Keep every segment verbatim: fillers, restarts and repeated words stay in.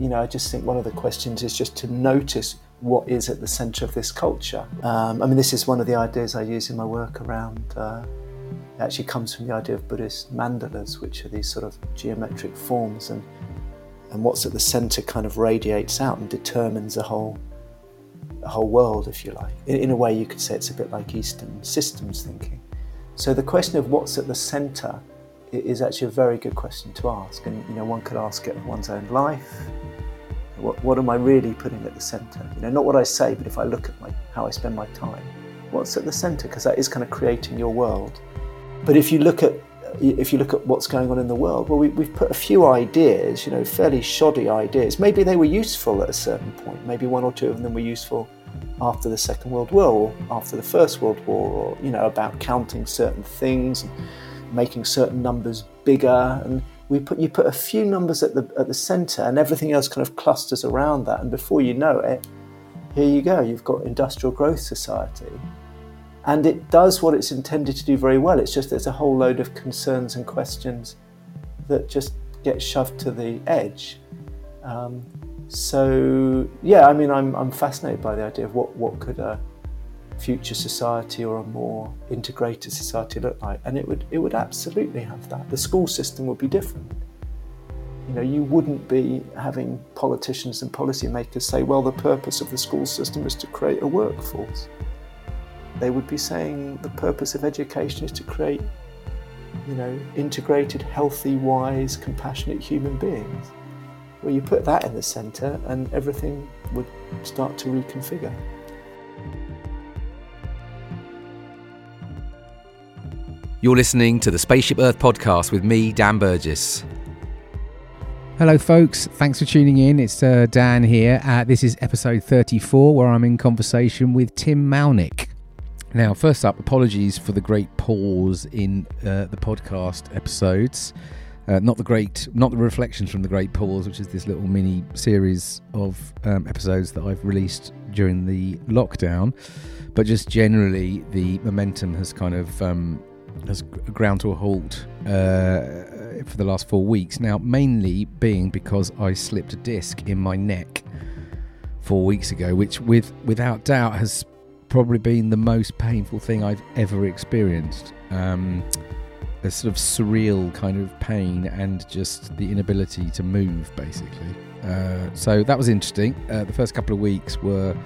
you know, I just think one of the questions is just to notice what is at the centre of this culture. Um, I mean, this is one of the ideas I use in my work around, uh, it actually comes from the idea of Buddhist mandalas, which are these sort of geometric forms, and and what's at the centre kind of radiates out and determines a whole a whole world, if you like. In, in a way, you could say it's a bit like Eastern systems thinking. So the question of what's at the centre is actually a very good question to ask, and you know, one could ask it of one's own life. What, what am I really putting at the centre? You know, not what I say, but if I look at my, how I spend my time, what's at the centre? Because that is kind of creating your world. But if you look at if you look at what's going on in the world, well, we, we've put a few ideas, you know, fairly shoddy ideas. Maybe they were useful at a certain point. Maybe one or two of them were useful after the Second World War or after the First World War, or you know, about counting certain things and making certain numbers bigger. And We put, you put a few numbers at the at the centre, and everything else kind of clusters around that. And before you know it, here you go. You've got Industrial Growth Society. And it does what it's intended to do very well. It's just there's a whole load of concerns and questions that just get shoved to the edge. Um, so, yeah, I mean, I'm I'm fascinated by the idea of what, what could a future society or a more integrated society look like, and it would it would absolutely have that. The school system would be different. You know, you wouldn't be having politicians and policymakers say, well, the purpose of the school system is to create a workforce. They would be saying the purpose of education is to create, you know, integrated, healthy, wise, compassionate human beings. Well, you put that in the centre and everything would start to reconfigure. You're listening to the Spaceship Earth podcast with me, Dan Burgess. Hello, folks. Thanks for tuning in. It's uh, Dan here. Uh, this is episode thirty-four, where I'm in conversation with Tim Malnick. Now, first up, apologies for the great pause in uh, the podcast episodes. Uh, not the great, not the reflections from the great pause, which is this little mini series of um, episodes that I've released during the lockdown. But just generally, the momentum has kind of... Um, has ground to a halt uh, for the last four weeks. Now, mainly being because I slipped a disc in my neck four weeks ago, which with without doubt has probably been the most painful thing I've ever experienced. Um, a sort of surreal kind of pain and just the inability to move, basically. Uh, so that was interesting. Uh, the first couple of weeks were...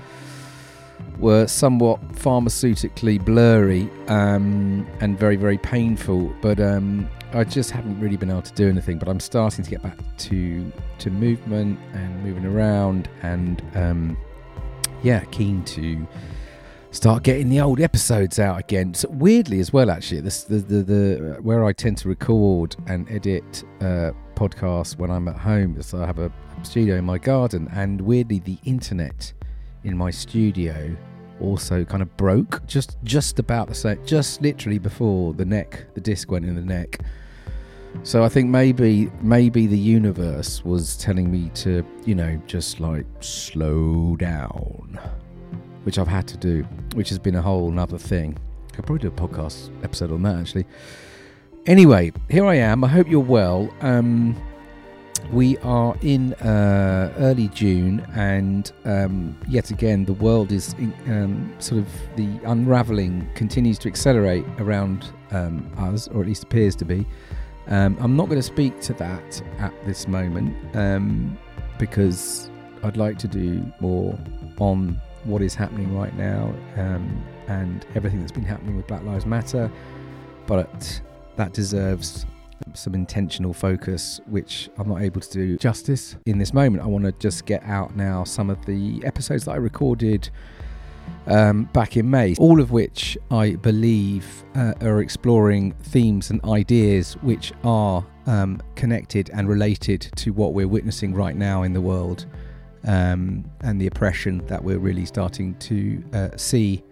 were somewhat pharmaceutically blurry um, and very, very painful. But um, I just haven't really been able to do anything. But I'm starting to get back to to movement and moving around, and um, yeah, keen to start getting the old episodes out again. So weirdly, as well, actually, this the the, the where I tend to record and edit uh, podcasts when I'm at home. So I have a studio in my garden, and weirdly, the internet in my studio also kind of broke just just about the same, just literally before the neck the disc went in the neck. So I think maybe maybe the universe was telling me to, you know, just like slow down, which I've had to do, which has been a whole nother thing. I could probably do a podcast episode on that, actually. Anyway, here I am. I hope you're well. um We are in uh, early June, and um, yet again the world is in, um, sort of the unravelling continues to accelerate around um, us, or at least appears to be. Um, I'm not going to speak to that at this moment um, because I'd like to do more on what is happening right now um, and everything that's been happening with Black Lives Matter, but that deserves some intentional focus, which I'm not able to do justice in this moment. I want to just get out now some of the episodes that I recorded um, back in May, all of which I believe uh, are exploring themes and ideas which are um, connected and related to what we're witnessing right now in the world um, and the oppression that we're really starting to uh, see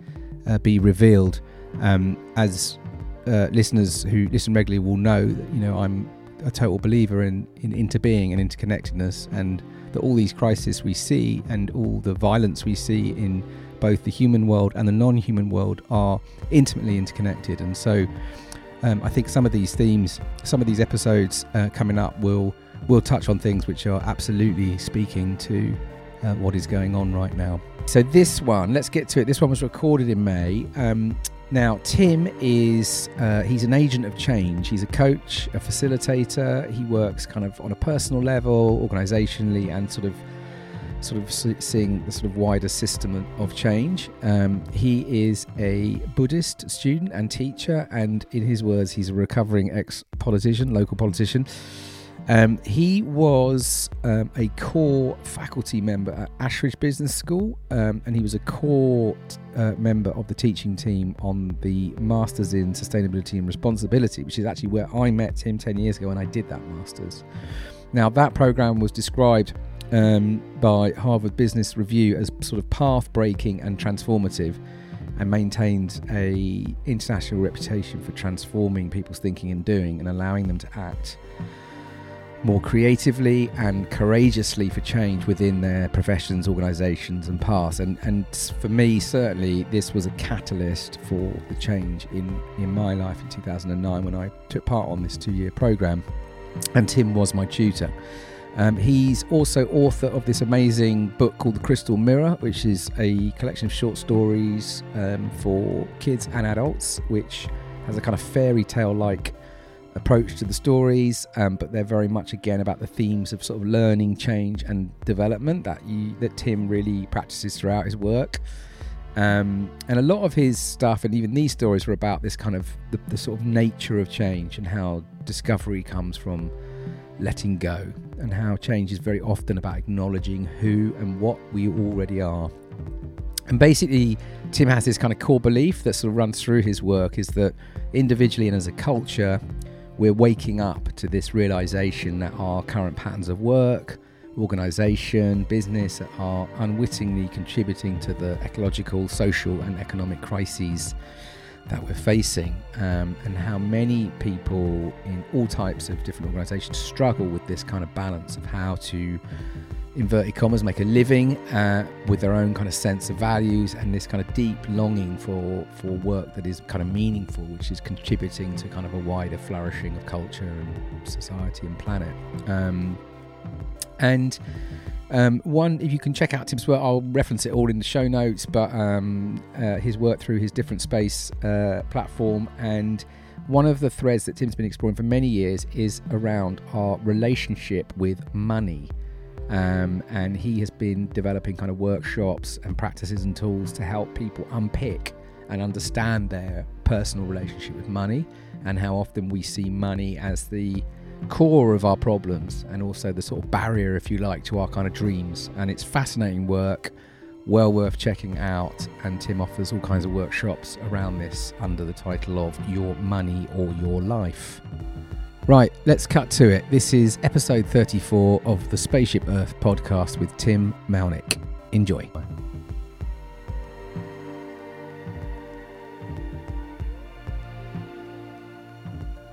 uh, be revealed. Um, as Uh, listeners who listen regularly will know that, you know, I'm a total believer in, in interbeing and interconnectedness, and that all these crises we see and all the violence we see in both the human world and the non-human world are intimately interconnected. And so um, I think some of these themes, some of these episodes uh, coming up will we'll touch on things which are absolutely speaking to uh, what is going on right now. So this one, let's get to it. This one was recorded in May. Um, now, Tim is, uh, he's an agent of change. He's a coach, a facilitator. He works kind of on a personal level, organisationally, and sort of sort of seeing the sort of wider system of change. Um, he is a Buddhist student and teacher, and in his words, he's a recovering ex-politician, local politician. Um, he was um, a core faculty member at Ashridge Business School, um, and he was a core uh, member of the teaching team on the Masters in Sustainability and Responsibility, which is actually where I met him ten years ago, and I did that Masters. Now, that program was described Um, by Harvard Business Review as sort of path-breaking and transformative, and maintained an international reputation for transforming people's thinking and doing and allowing them to act more creatively and courageously for change within their professions, organisations and paths. And, and for me, certainly, this was a catalyst for the change in, in my life in two thousand nine when I took part on this two-year programme, and Tim was my tutor. Um, he's also author of this amazing book called The Crystal Mirror, which is a collection of short stories um, for kids and adults, which has a kind of fairy tale-like approach to the stories, um, but they're very much again about the themes of sort of learning, change and development that you, that Tim really practices throughout his work. Um, and a lot of his stuff, and even these stories, were about this kind of the, the sort of nature of change and how discovery comes from letting go, and how change is very often about acknowledging who and what we already are. And basically, Tim has this kind of core belief that sort of runs through his work, is that individually and as a culture, we're waking up to this realization that our current patterns of work, organization, business are unwittingly contributing to the ecological, social and economic crises that we're facing, um, and how many people in all types of different organizations struggle with this kind of balance of how to, inverted commas, make a living uh, with their own kind of sense of values, and this kind of deep longing for for work that is kind of meaningful, which is contributing to kind of a wider flourishing of culture and society and planet. Um, and Um, one, if you can check out Tim's work, I'll reference it all in the show notes, but um, uh, his work through his Different Space uh, platform. And one of the threads that Tim's been exploring for many years is around our relationship with money. Um, and he has been developing kind of workshops and practices and tools to help people unpick and understand their personal relationship with money, and how often we see money as the core of our problems, and also the sort of barrier, if you like, to our kind of dreams. And it's fascinating work, well worth checking out, and Tim offers all kinds of workshops around this under the title of Your Money or Your Life. Right, let's cut to it. This is episode thirty-four of the Spaceship Earth podcast with Tim Malnick. Enjoy.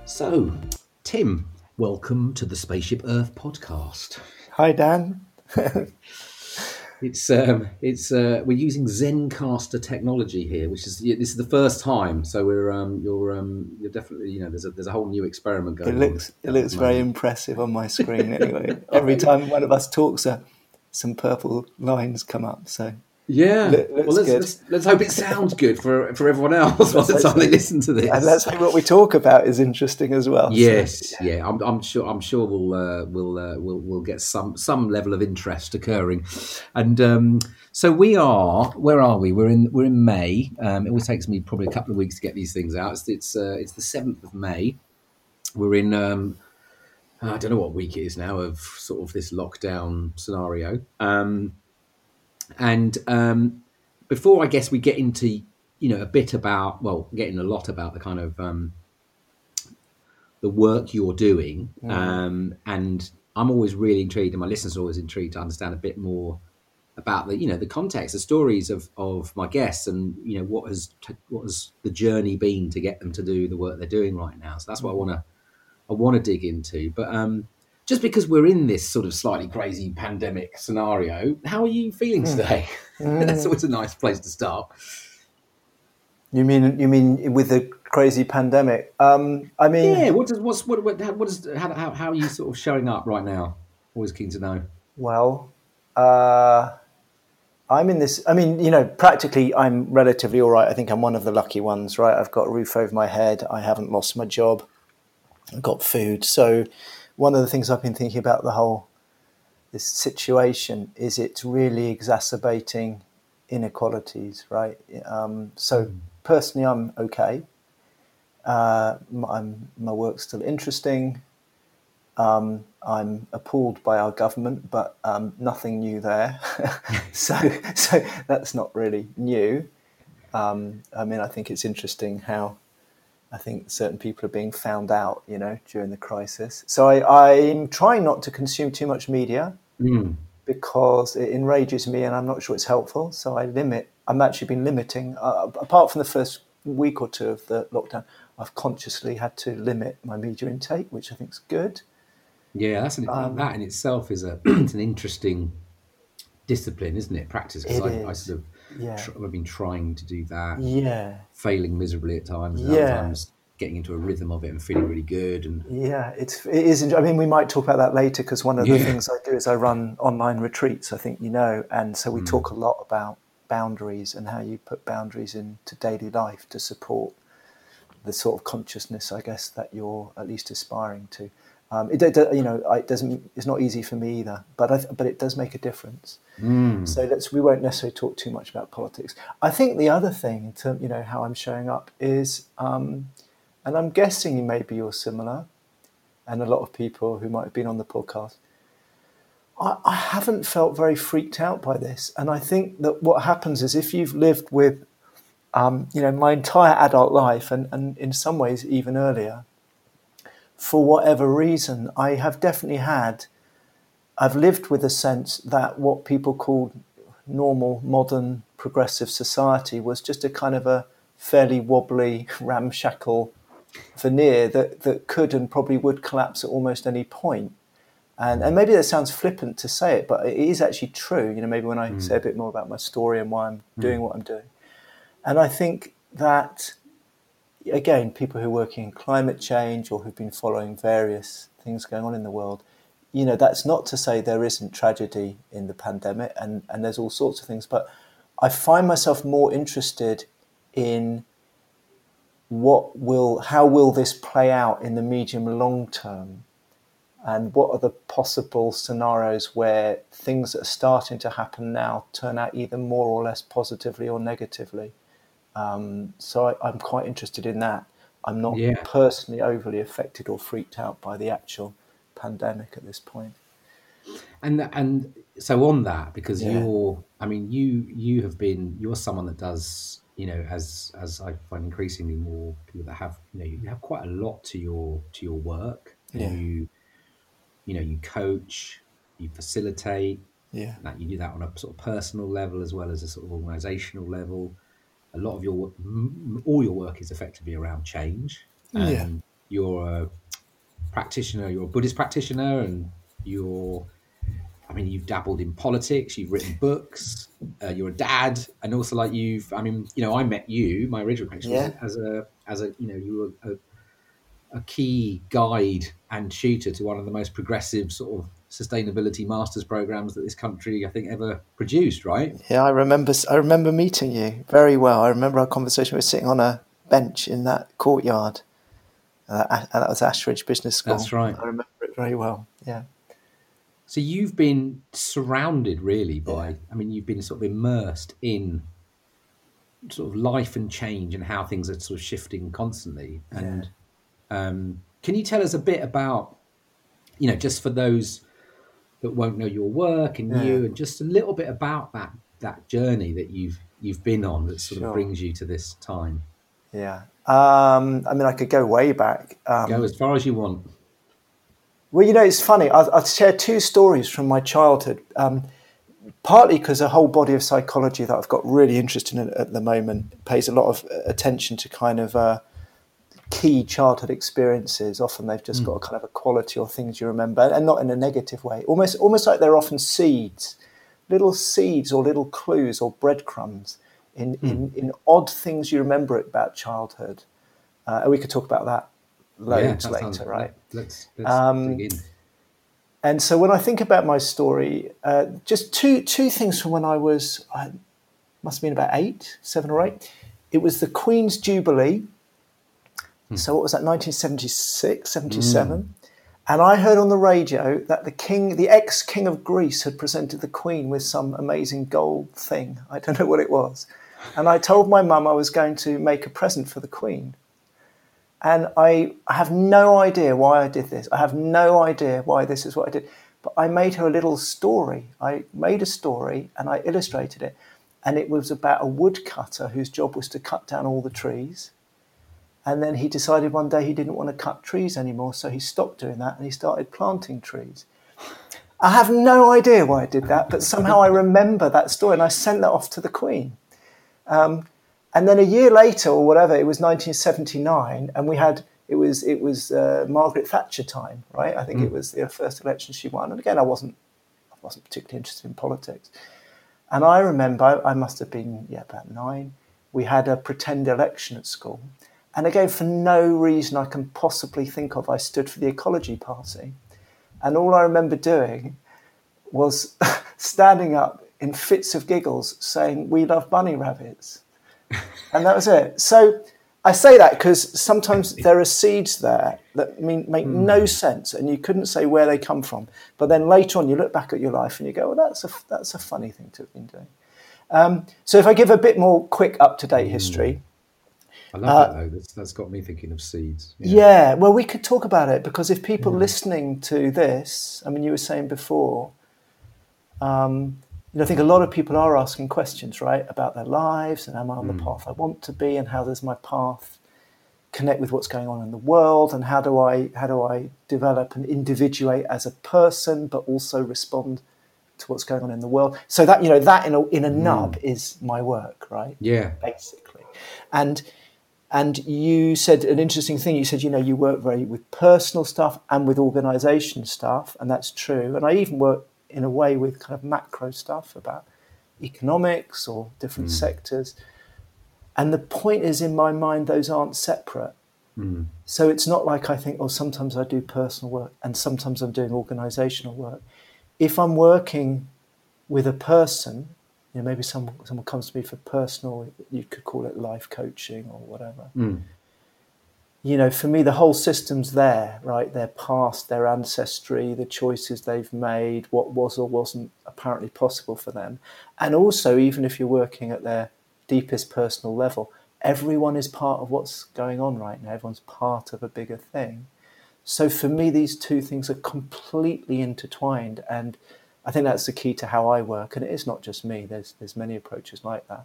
So, Tim, welcome to the Spaceship Earth podcast. Hi, Dan. it's um, it's uh, we're using ZenCaster technology here, which is this is the first time. So we're um, you're um, you're definitely, you know, there's a there's a whole new experiment going. It looks on. It looks very impressive on my screen anyway. Every time one of us talks, uh, some purple lines come up. So yeah, L- well, let's, let's let's hope it sounds good for for everyone else by the time they listen to this. And let's hope what we talk about is interesting as well. Yes, so, yeah. yeah, I'm I'm sure I'm sure we'll uh, we'll uh, we'll we'll get some some level of interest occurring. And um, so we are. Where are we? We're in we're in May. Um, it always takes me probably a couple of weeks to get these things out. It's it's, uh, it's the seventh of May. We're in. Um, I don't know what week it is now of sort of this lockdown scenario. Um, And um, before, I guess, we get into, you know, a bit about, well, getting a lot about the kind of um, the work you're doing. Mm. Um, and I'm always really intrigued, and my listeners are always intrigued to understand a bit more about the, you know, the context, the stories of, of my guests, and, you know, what has t- what has the journey been to get them to do the work they're doing right now. So that's what I want to I want to dig into. But um just because we're in this sort of slightly crazy pandemic scenario, how are you feeling today? Mm. That's always a nice place to start. You mean you mean with the crazy pandemic? Um, I mean, yeah. What does what's what what, what is how, how how are you sort of showing up right now? Always keen to know. Well, uh, I'm in this. I mean, you know, practically, I'm relatively all right. I think I'm one of the lucky ones, right? I've got a roof over my head. I haven't lost my job. I've got food. So, one of the things I've been thinking about the whole this situation is it's really exacerbating inequalities, right? Um, so personally, I'm okay. Uh, I'm, my work's still interesting. Um, I'm appalled by our government, but um, nothing new there. so, so that's not really new. Um, I mean, I think it's interesting how I think certain people are being found out, you know, during the crisis. So I, I'm trying not to consume too much media. Mm. Because it enrages me and I'm not sure it's helpful. So I limit, I'm actually been limiting, uh, apart from the first week or two of the lockdown, I've consciously had to limit my media intake, which I think is good. Yeah, that's an, um, that in itself is a it's an interesting discipline, isn't it? Practice, because I, I sort of, yeah. tr- I've been trying to do that. Yeah. Failing miserably at times. And yeah. Other times getting into a rhythm of it and feeling really good. And yeah, it's, it is. I mean, we might talk about that later because one of the yeah. things I do is I run online retreats, I think, you know, and so we mm. talk a lot about boundaries and how you put boundaries into daily life to support the sort of consciousness, I guess, that you're at least aspiring to. Um, it, you know, it doesn't, it's not easy for me either, but I, but it does make a difference. Mm. So let's, we won't necessarily talk too much about politics. I think the other thing in terms, you know, how I'm showing up is, um, and I'm guessing maybe you're similar, and a lot of people who might have been on the podcast, I, I haven't felt very freaked out by this. And I think that what happens is if you've lived with, um, you know, my entire adult life, and, and in some ways even earlier, for whatever reason, I have definitely had, I've lived with a sense that what people called normal, modern, progressive society was just a kind of a fairly wobbly, ramshackle veneer that, that could and probably would collapse at almost any point. And and maybe that sounds flippant to say it, but it is actually true. You know, maybe when I mm. say a bit more about my story and why I'm mm. doing what I'm doing. And I think that, again, people who are working in climate change or who've been following various things going on in the world, you know, that's not to say there isn't tragedy in the pandemic and, and there's all sorts of things, but I find myself more interested in what will, how will this play out in the medium long term, and what are the possible scenarios where things that are starting to happen now turn out either more or less positively or negatively. Um, so I, I'm quite interested in that. I'm not yeah. personally overly affected or freaked out by the actual pandemic at this point. And and so on that, because yeah. you're, I mean, you you have been, you're someone that does. You know, as as I find increasingly more people that have, you know, you have quite a lot to your to your work. And yeah. You, you know, you coach, you facilitate. Yeah. That you do that on a sort of personal level as well as a sort of organisational level. A lot of your all your work is effectively around change. And yeah. You're a practitioner. You're a Buddhist practitioner, and you're. I mean, you've dabbled in politics, you've written books, uh, you're a dad, and also like you've, I mean, you know, I met you, my original connection yeah. as a, as a, you know, you were a, a key guide and tutor to one of the most progressive sort of sustainability master's programs that this country, I think, ever produced, right? Yeah, I remember, I remember meeting you very well. I remember our conversation, we were sitting on a bench in that courtyard, uh, that was Ashridge Business School. That's right. I remember it very well, yeah. So you've been surrounded really by, I mean, you've been sort of immersed in sort of life and change and how things are sort of shifting constantly. And yeah. um, can you tell us a bit about, you know, just for those that won't know your work and yeah. you, and just a little bit about that that journey that you've you've been on that sort sure. of brings you to this time? Yeah. Um, I mean, I could go way back. Um, go as far as you want. Well, you know, it's funny. I'll, I'll share two stories from my childhood, um, partly because a whole body of psychology that I've got really interested in at the moment pays a lot of attention to kind of uh, key childhood experiences. Often they've just mm. got a kind of a quality or things you remember, and not in a negative way. Almost, almost like they're often seeds, little seeds or little clues or breadcrumbs in, mm. in, in odd things you remember about childhood. Uh, and we could talk about that loads yeah, that later, sounds, right? Let's, let's um, dig in. And so when I think about my story, uh, just two two things from when I was, I must have been about eight, seven or eight. It was the Queen's Jubilee. Hmm. So what was that, nineteen seventy-six, seventy-seven? Mm. And I heard on the radio that the king, the ex-king of Greece had presented the Queen with some amazing gold thing. I don't know what it was. And I told my mum I was going to make a present for the Queen. And I, I have no idea why I did this. I have no idea why this is what I did. But I made her a little story. I made a story and I illustrated it. And it was about a woodcutter whose job was to cut down all the trees. And then he decided one day he didn't want to cut trees anymore. So he stopped doing that and he started planting trees. I have no idea why I did that. But somehow I remember that story and I sent that off to the Queen. Um, And then a year later, or whatever, it was nineteen seventy-nine, and we had it was it was uh, Margaret Thatcher time, right? I think mm. it was the first election she won. And again, I wasn't I wasn't particularly interested in politics. And I remember I must have been yeah about nine. We had a pretend election at school, and again for no reason I can possibly think of, I stood for the Ecology Party, and all I remember doing was standing up in fits of giggles saying, "We love bunny rabbits." And that was it. So I say that because sometimes there are seeds there that mean make mm. no sense, and you couldn't say where they come from. But then later on, you look back at your life and you go, "Well, that's a that's a funny thing to have been doing." Um, so if I give a bit more quick up to date mm. history, I love uh, that though. That's, that's got me thinking of seeds. Yeah. yeah. Well, we could talk about it because if people mm. listening to this, I mean, you were saying before. Um, You know, I think a lot of people are asking questions, right, about their lives and am I on the mm. path I want to be, and how does my path connect with what's going on in the world, and how do I how do I develop and individuate as a person, but also respond to what's going on in the world. So that you know that in a in a mm. nub is my work, right? Yeah, basically. And and you said an interesting thing. You said you know you work very with personal stuff and with organisation stuff, and that's true. And I even work, in a way, with kind of macro stuff about economics or different mm. sectors. And the point is, in my mind, those aren't separate. Mm. So it's not like I think, oh, sometimes I do personal work and sometimes I'm doing organizational work. If I'm working with a person, you know, maybe someone, someone comes to me for personal, you could call it life coaching or whatever. Mm. You know, for me, the whole system's there, right? Their past, their ancestry, the choices they've made, what was or wasn't apparently possible for them. And also, even if you're working at their deepest personal level, everyone is part of what's going on right now. Everyone's part of a bigger thing. So for me, these two things are completely intertwined. And I think that's the key to how I work. And it is not just me. There's there's many approaches like that.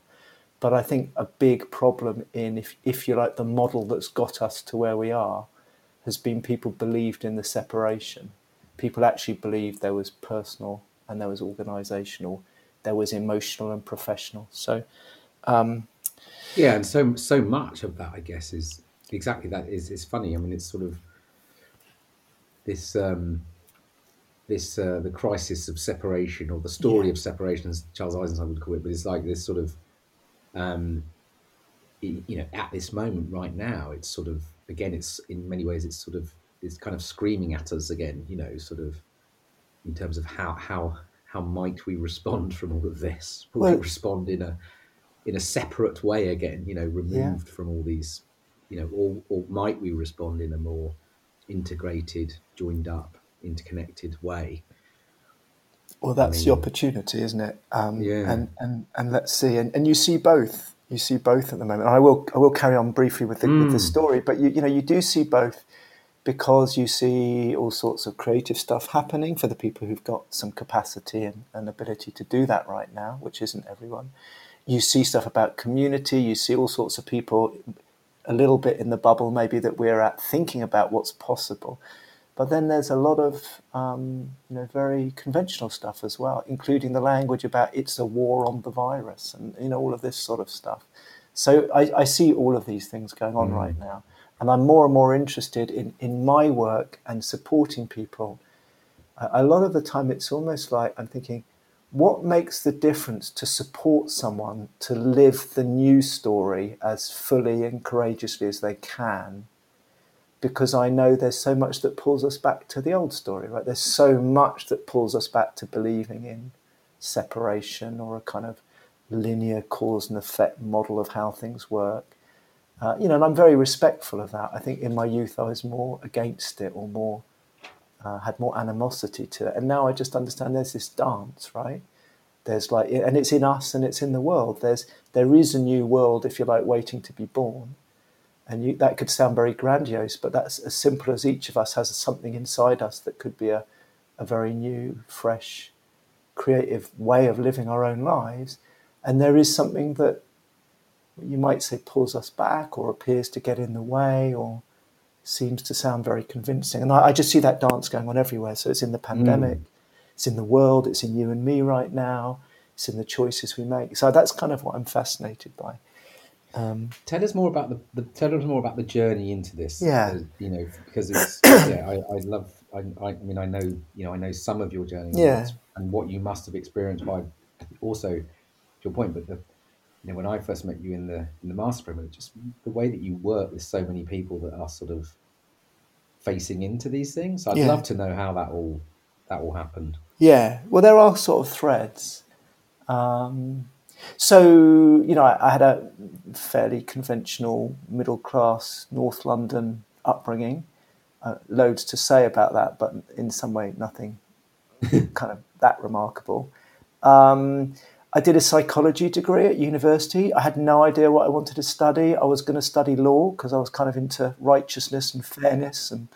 But I think a big problem in, if, if you like, the model that's got us to where we are has been people believed in the separation. People actually believed there was personal and there was organisational, there was emotional and professional. So, um, yeah, and so so much of that, I guess, is exactly that. Is it's funny. I mean, it's sort of this um, this uh, the crisis of separation, or the story yeah. of separation, as Charles Eisenstein would call it. But it's like this sort of Um, you know, at this moment right now, it's sort of, again, it's in many ways, it's sort of, it's kind of screaming at us again, you know, sort of in terms of how, how, how might we respond from all of this? Will well, we respond in a, in a separate way again, you know, removed yeah. from all these, you know, or, or might we respond in a more integrated, joined up, interconnected way? Well, that's I mean, the opportunity, isn't it? Um, yeah. And, and and let's see. And and you see both. You see both at the moment. And I will I will carry on briefly with the, mm. with the story, but you you know you do see both, because you see all sorts of creative stuff happening for the people who've got some capacity and, and ability to do that right now, which isn't everyone. You see stuff about community. You see all sorts of people, a little bit in the bubble maybe that we're at, thinking about what's possible. But then there's a lot of um, you know very conventional stuff as well, including the language about it's a war on the virus and you know all of this sort of stuff. So I, I see all of these things going on mm. right now, and I'm more and more interested in in my work and supporting people. A, a lot of the time, it's almost like I'm thinking, what makes the difference to support someone to live the new story as fully and courageously as they can? Because I know there's so much that pulls us back to the old story, right? There's so much that pulls us back to believing in separation or a kind of linear cause and effect model of how things work. Uh, you know, and I'm very respectful of that. I think in my youth, I was more against it or more, uh, had more animosity to it. And now I just understand there's this dance, right? There's like, and it's in us and it's in the world. There's, there is a new world, if you like, waiting to be born. And you, that could sound very grandiose, but that's as simple as each of us has something inside us that could be a, a very new, fresh, creative way of living our own lives. And there is something that you might say pulls us back or appears to get in the way or seems to sound very convincing. And I, I just see that dance going on everywhere. So it's in the pandemic, mm. it's in the world, it's in you and me right now, it's in the choices we make. So that's kind of what I'm fascinated by. Um, tell us more about the, the tell us more about the journey into this. Yeah, uh, you know, because it's yeah, I, I love. I, I mean, I know you know, I know some of your journey. Yeah. And what you must have experienced by also to your point. But the, you know, when I first met you in the in the master program, just the way that you work with so many people that are sort of facing into these things. So I'd yeah. love to know how that all that all happened. Yeah. Well, there are sort of threads. Um, So, you know, I, I had a fairly conventional middle-class North London upbringing. Uh, loads to say about that, but in some way nothing kind of that remarkable. Um, I did a psychology degree at university. I had no idea what I wanted to study. I was going to study law because I was kind of into righteousness and fairness and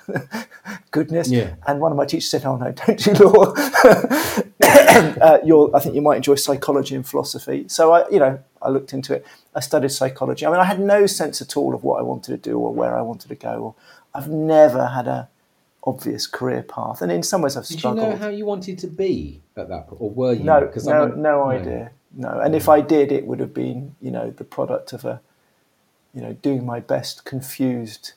goodness. Yeah. And one of my teachers said, oh, no, don't do law. Uh, you're, I think you might enjoy psychology and philosophy. So, I, you know, I looked into it. I studied psychology. I mean, I had no sense at all of what I wanted to do or where I wanted to go. Or I've never had a obvious career path. And in some ways I've struggled. Did you know how you wanted to be at that point? Or were you? No, no, not, no idea. No. And yeah. if I did, it would have been, you know, the product of a, you know, doing my best, confused,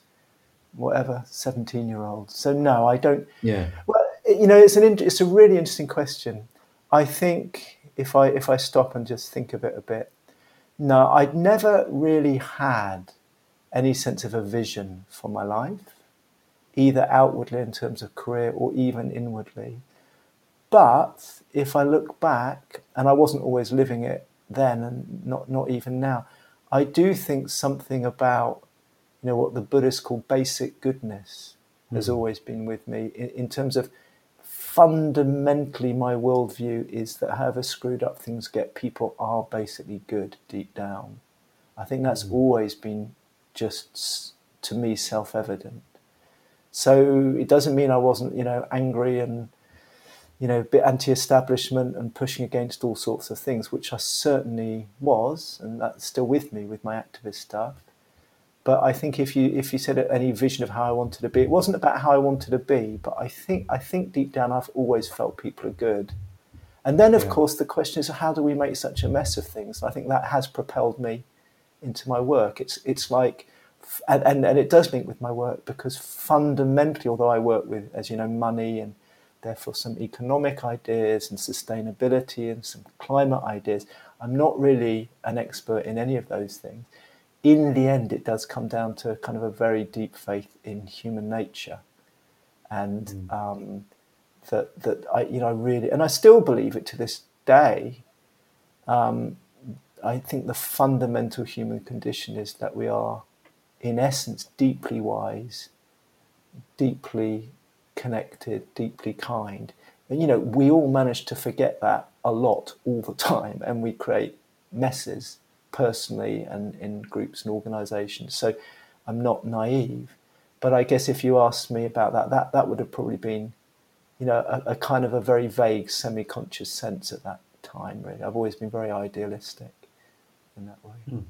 whatever, seventeen-year-old. So, no, I don't. Yeah. Well, you know, it's an in, it's a really interesting question. I think if I if I stop and just think of it a bit, no, I'd never really had any sense of a vision for my life, either outwardly in terms of career or even inwardly. But if I look back, and I wasn't always living it then, and not not even now, I do think something about, you know, what the Buddhists call basic goodness mm. has always been with me in, in terms of. Fundamentally, my worldview is that however screwed up things get, people are basically good deep down. I think that's mm. always been just, to me, self-evident. So it doesn't mean I wasn't, you know, angry and, you know, a bit anti-establishment and pushing against all sorts of things, which I certainly was, and that's still with me with my activist stuff. But I think if you if you said any vision of how I wanted to be, it wasn't about how I wanted to be, but I think I think deep down I've always felt people are good. And then, of yeah. course, the question is, how do we make such a mess of things? And I think that has propelled me into my work. It's it's like, and, and, and it does link with my work, because fundamentally, although I work with, as you know, money and therefore some economic ideas and sustainability and some climate ideas, I'm not really an expert in any of those things. In the end, it does come down to kind of a very deep faith in human nature, and mm. um, that that I you know I really and I still believe it to this day. Um, I think the fundamental human condition is that we are, in essence, deeply wise, deeply connected, deeply kind, and you know we all manage to forget that a lot all the time, and we create messes. Personally and in groups and organisations. So I'm not naive. But I guess if you asked me about that, that, that would have probably been, you know, a, a kind of a very vague semi-conscious sense at that time, really. I've always been very idealistic in that way. Mm.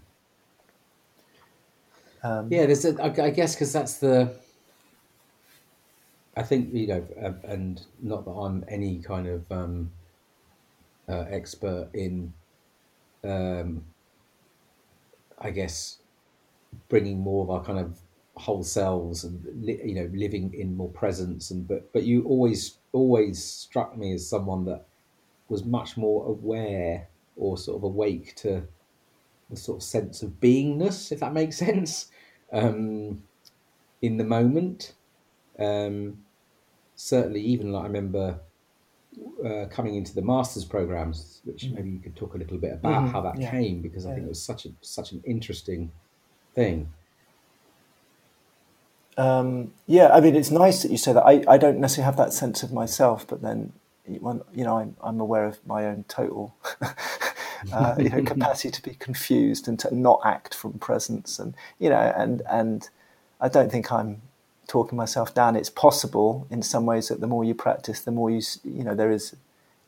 Um, yeah, there's a, I, I guess because that's the, I think, you know, and not that I'm any kind of um, uh, expert in, um, I guess, bringing more of our kind of whole selves and, li- you know, living in more presence. And but but you always, always struck me as someone that was much more aware or sort of awake to the sort of sense of beingness, if that makes sense, um, in the moment. Um, certainly, even like I remember uh, coming into the master's programs, which mm. maybe you could talk a little bit about mm-hmm. how that yeah. came, because yeah. I think it was such a such an interesting thing. Um, yeah, I mean, it's nice that you say that. I, I don't necessarily have that sense of myself, but then, you know, I'm, I'm aware of my own total uh, you know, capacity to be confused and to not act from presence. And, you know, and and I don't think I'm talking myself down. It's possible in some ways that the more you practice, the more you, you know, there is...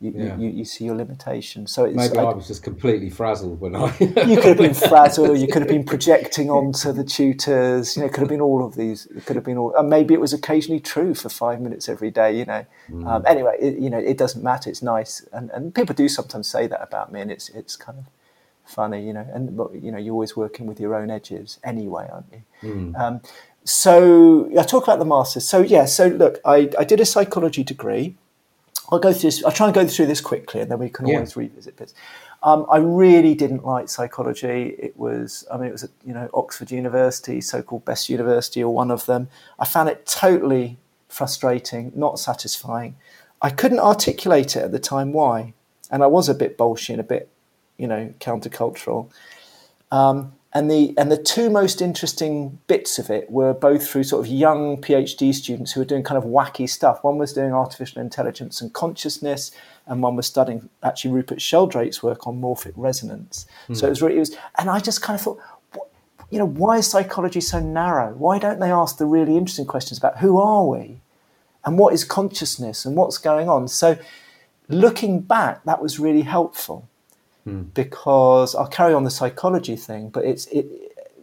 You, yeah. you you see your limitations. So it's, maybe I, I was just completely frazzled when I... you could have been frazzled, or you could have been projecting onto the tutors. You know, it could have been all of these. It could have been all... And maybe it was occasionally true for five minutes every day, you know. Mm. Um, anyway, it, you know, it doesn't matter. It's nice. And and people do sometimes say that about me, and it's it's kind of funny, you know. And, you know, you're always working with your own edges anyway, aren't you? Mm. Um, so I talk about the masters. So, yeah, so look, I, I did a psychology degree. I'll go through this. I'll try and go through this quickly, and then we can yeah. always revisit bits. Um, I really didn't like psychology. It was, I mean, it was at, you know, Oxford University, so-called best university, or one of them. I found it totally frustrating, not satisfying. I couldn't articulate it at the time why, and I was a bit bolshy and a bit, you know, countercultural. Um, and the and the two most interesting bits of it were both through sort of young PhD students who were doing kind of wacky stuff. One was doing artificial intelligence and consciousness, and one was studying actually Rupert Sheldrake's work on morphic resonance. Mm. So it was really, it was, and I just kind of thought, what, you know, why is psychology so narrow? Why don't they ask the really interesting questions about who are we, and what is consciousness, and what's going on? So looking back, that was really helpful. Because I'll carry on the psychology thing, but it's it,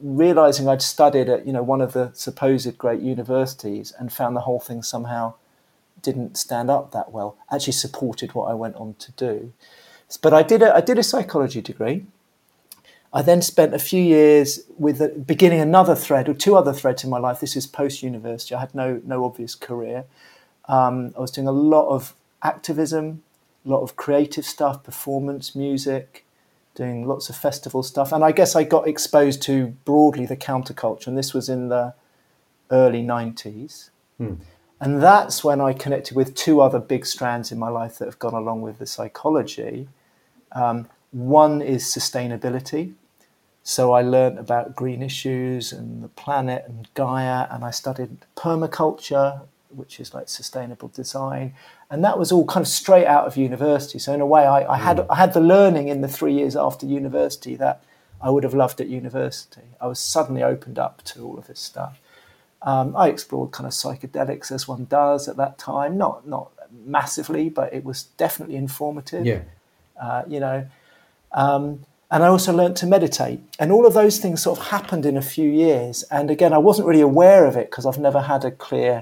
realizing I'd studied at, you know, one of the supposed great universities and found the whole thing somehow didn't stand up that well, actually supported what I went on to do. But I did a, I did a psychology degree. I then spent a few years with the, beginning another thread or two other threads in my life. This is post-university. I had no no obvious career. Um, I was doing a lot of activism, a lot of creative stuff, performance, music, doing lots of festival stuff. And I guess I got exposed to broadly the counterculture, and this was in the early nineties. Hmm. And that's when I connected with two other big strands in my life that have gone along with the psychology. Um, one is sustainability. So I learned about green issues and the planet and Gaia, and I studied permaculture, which is like sustainable design. And that was all kind of straight out of university. So in a way, I, I had mm. I had the learning in the three years after university that I would have loved at university. I was suddenly opened up to all of this stuff. Um, I explored kind of psychedelics as one does at that time, not not massively, but it was definitely informative. Yeah, uh, you know. Um, and I also learned to meditate. And all of those things sort of happened in a few years. And again, I wasn't really aware of it because I've never had a clear...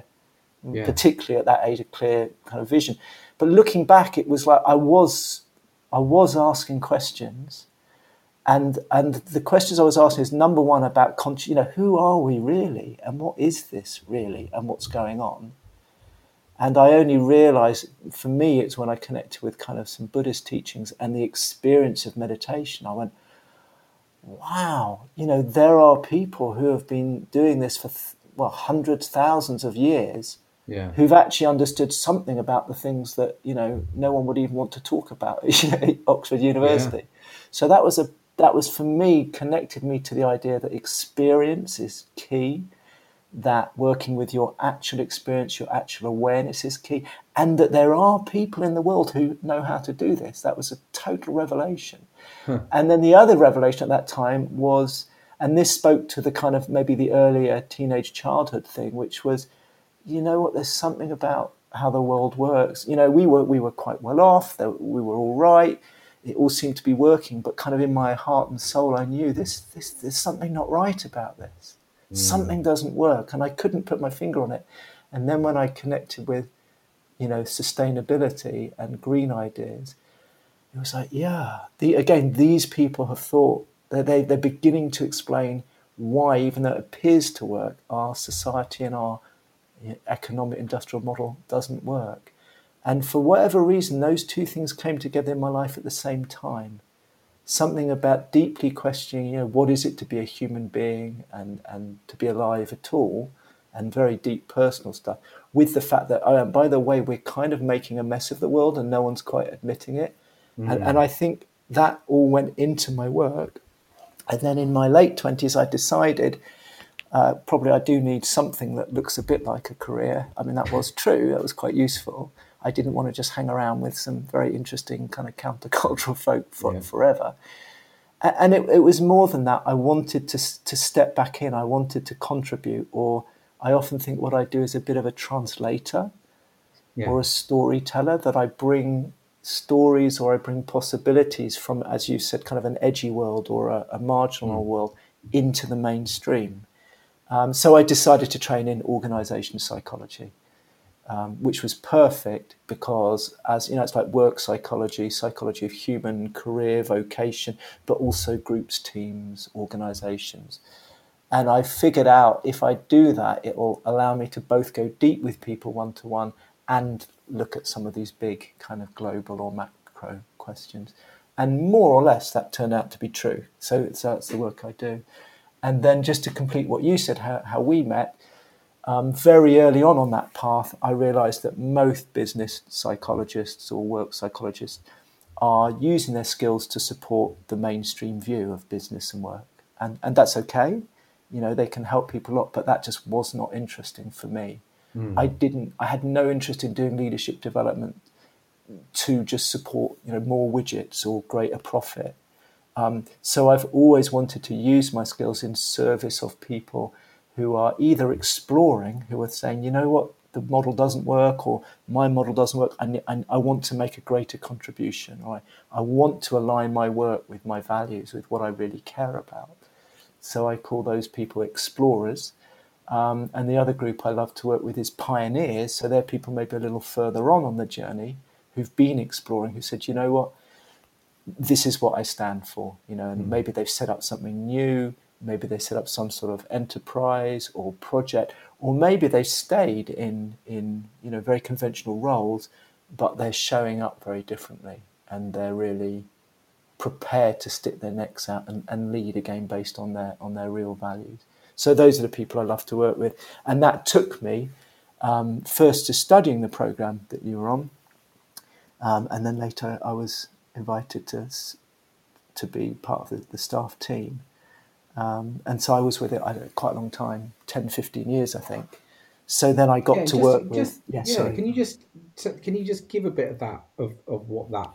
Yeah. particularly at that age, a clear kind of vision. But looking back, it was like I was I was asking questions, and and the questions I was asking is, number one, about conscious, you know, who are we really, and what is this really, and what's going on? And I only realised, for me, it's when I connected with kind of some Buddhist teachings and the experience of meditation, I went, wow, you know, there are people who have been doing this for th- well, hundreds, thousands of years, yeah. who've actually understood something about the things that, you know, no one would even want to talk about at Oxford University. Yeah. So that was a that was for me, connected me to the idea that experience is key, that working with your actual experience, your actual awareness is key, and that there are people in the world who know how to do this. That was a total revelation. Huh. And then the other revelation at that time was, and this spoke to the kind of maybe the earlier teenage childhood thing, which was, you know what, there's something about how the world works. You know, we were we were quite well off. We were all right. It all seemed to be working. But kind of in my heart and soul, I knew this, this there's something not right about this. Mm. Something doesn't work. And I couldn't put my finger on it. And then when I connected with, you know, sustainability and green ideas, it was like, yeah, the, again, these people have thought, They, they're beginning to explain why, even though it appears to work, our society and our economic industrial model doesn't work. And for whatever reason, those two things came together in my life at the same time. Something about deeply questioning, you know, what is it to be a human being and, and to be alive at all, and very deep personal stuff, with the fact that, oh, and by the way, we're kind of making a mess of the world and no one's quite admitting it. Mm. And, and I think that all went into my work. And then in my late twenties, I decided uh, probably I do need something that looks a bit like a career. I mean, that was true. That was quite useful. I didn't want to just hang around with some very interesting kind of countercultural folk for, yeah. forever. And it, it was more than that. I wanted to to step back in. I wanted to contribute, or I often think what I do is a bit of a translator yeah. or a storyteller, that I bring stories or I bring possibilities from, as you said, kind of an edgy world or a, a marginal mm. world into the mainstream. Um, so I decided to train in organization psychology. Um, which was perfect because, as you know, it's like work psychology, psychology of human, career, vocation, but also groups, teams, organizations. And I figured out if I do that, it will allow me to both go deep with people one-to-one and look at some of these big kind of global or macro questions. And more or less that turned out to be true. So, so that's the work I do. And then just to complete what you said, how, how we met, Um, very early on on that path, I realised that most business psychologists or work psychologists are using their skills to support the mainstream view of business and work. And, and that's okay. You know, they can help people a lot, but that just was not interesting for me. Mm. I didn't, I had no interest in doing leadership development to just support, you know, more widgets or greater profit. Um, so I've always wanted to use my skills in service of people who are either exploring, who are saying, you know what, the model doesn't work, or my model doesn't work, and, and I want to make a greater contribution, or I, I want to align my work with my values, with what I really care about. So I call those people explorers. Um, and the other group I love to work with is pioneers. So they're people maybe a little further on on the journey who've been exploring, who said, you know what, this is what I stand for, you know, and mm. maybe they've set up something new. Maybe they set up some sort of enterprise or project, or maybe they stayed in, in you know, very conventional roles, but they're showing up very differently and they're really prepared to stick their necks out and, and lead again based on their on their real values. So those are the people I love to work with. And that took me um, first to studying the program that you were on. Um, and then later I was invited to, to be part of the, the staff team. Um, and so I was with it I don't know, quite a long time, ten, fifteen years, I think. So then I got yeah, to just, work just, with... Yeah, yeah sorry. Can you just can you just give a bit of that, of, of what that,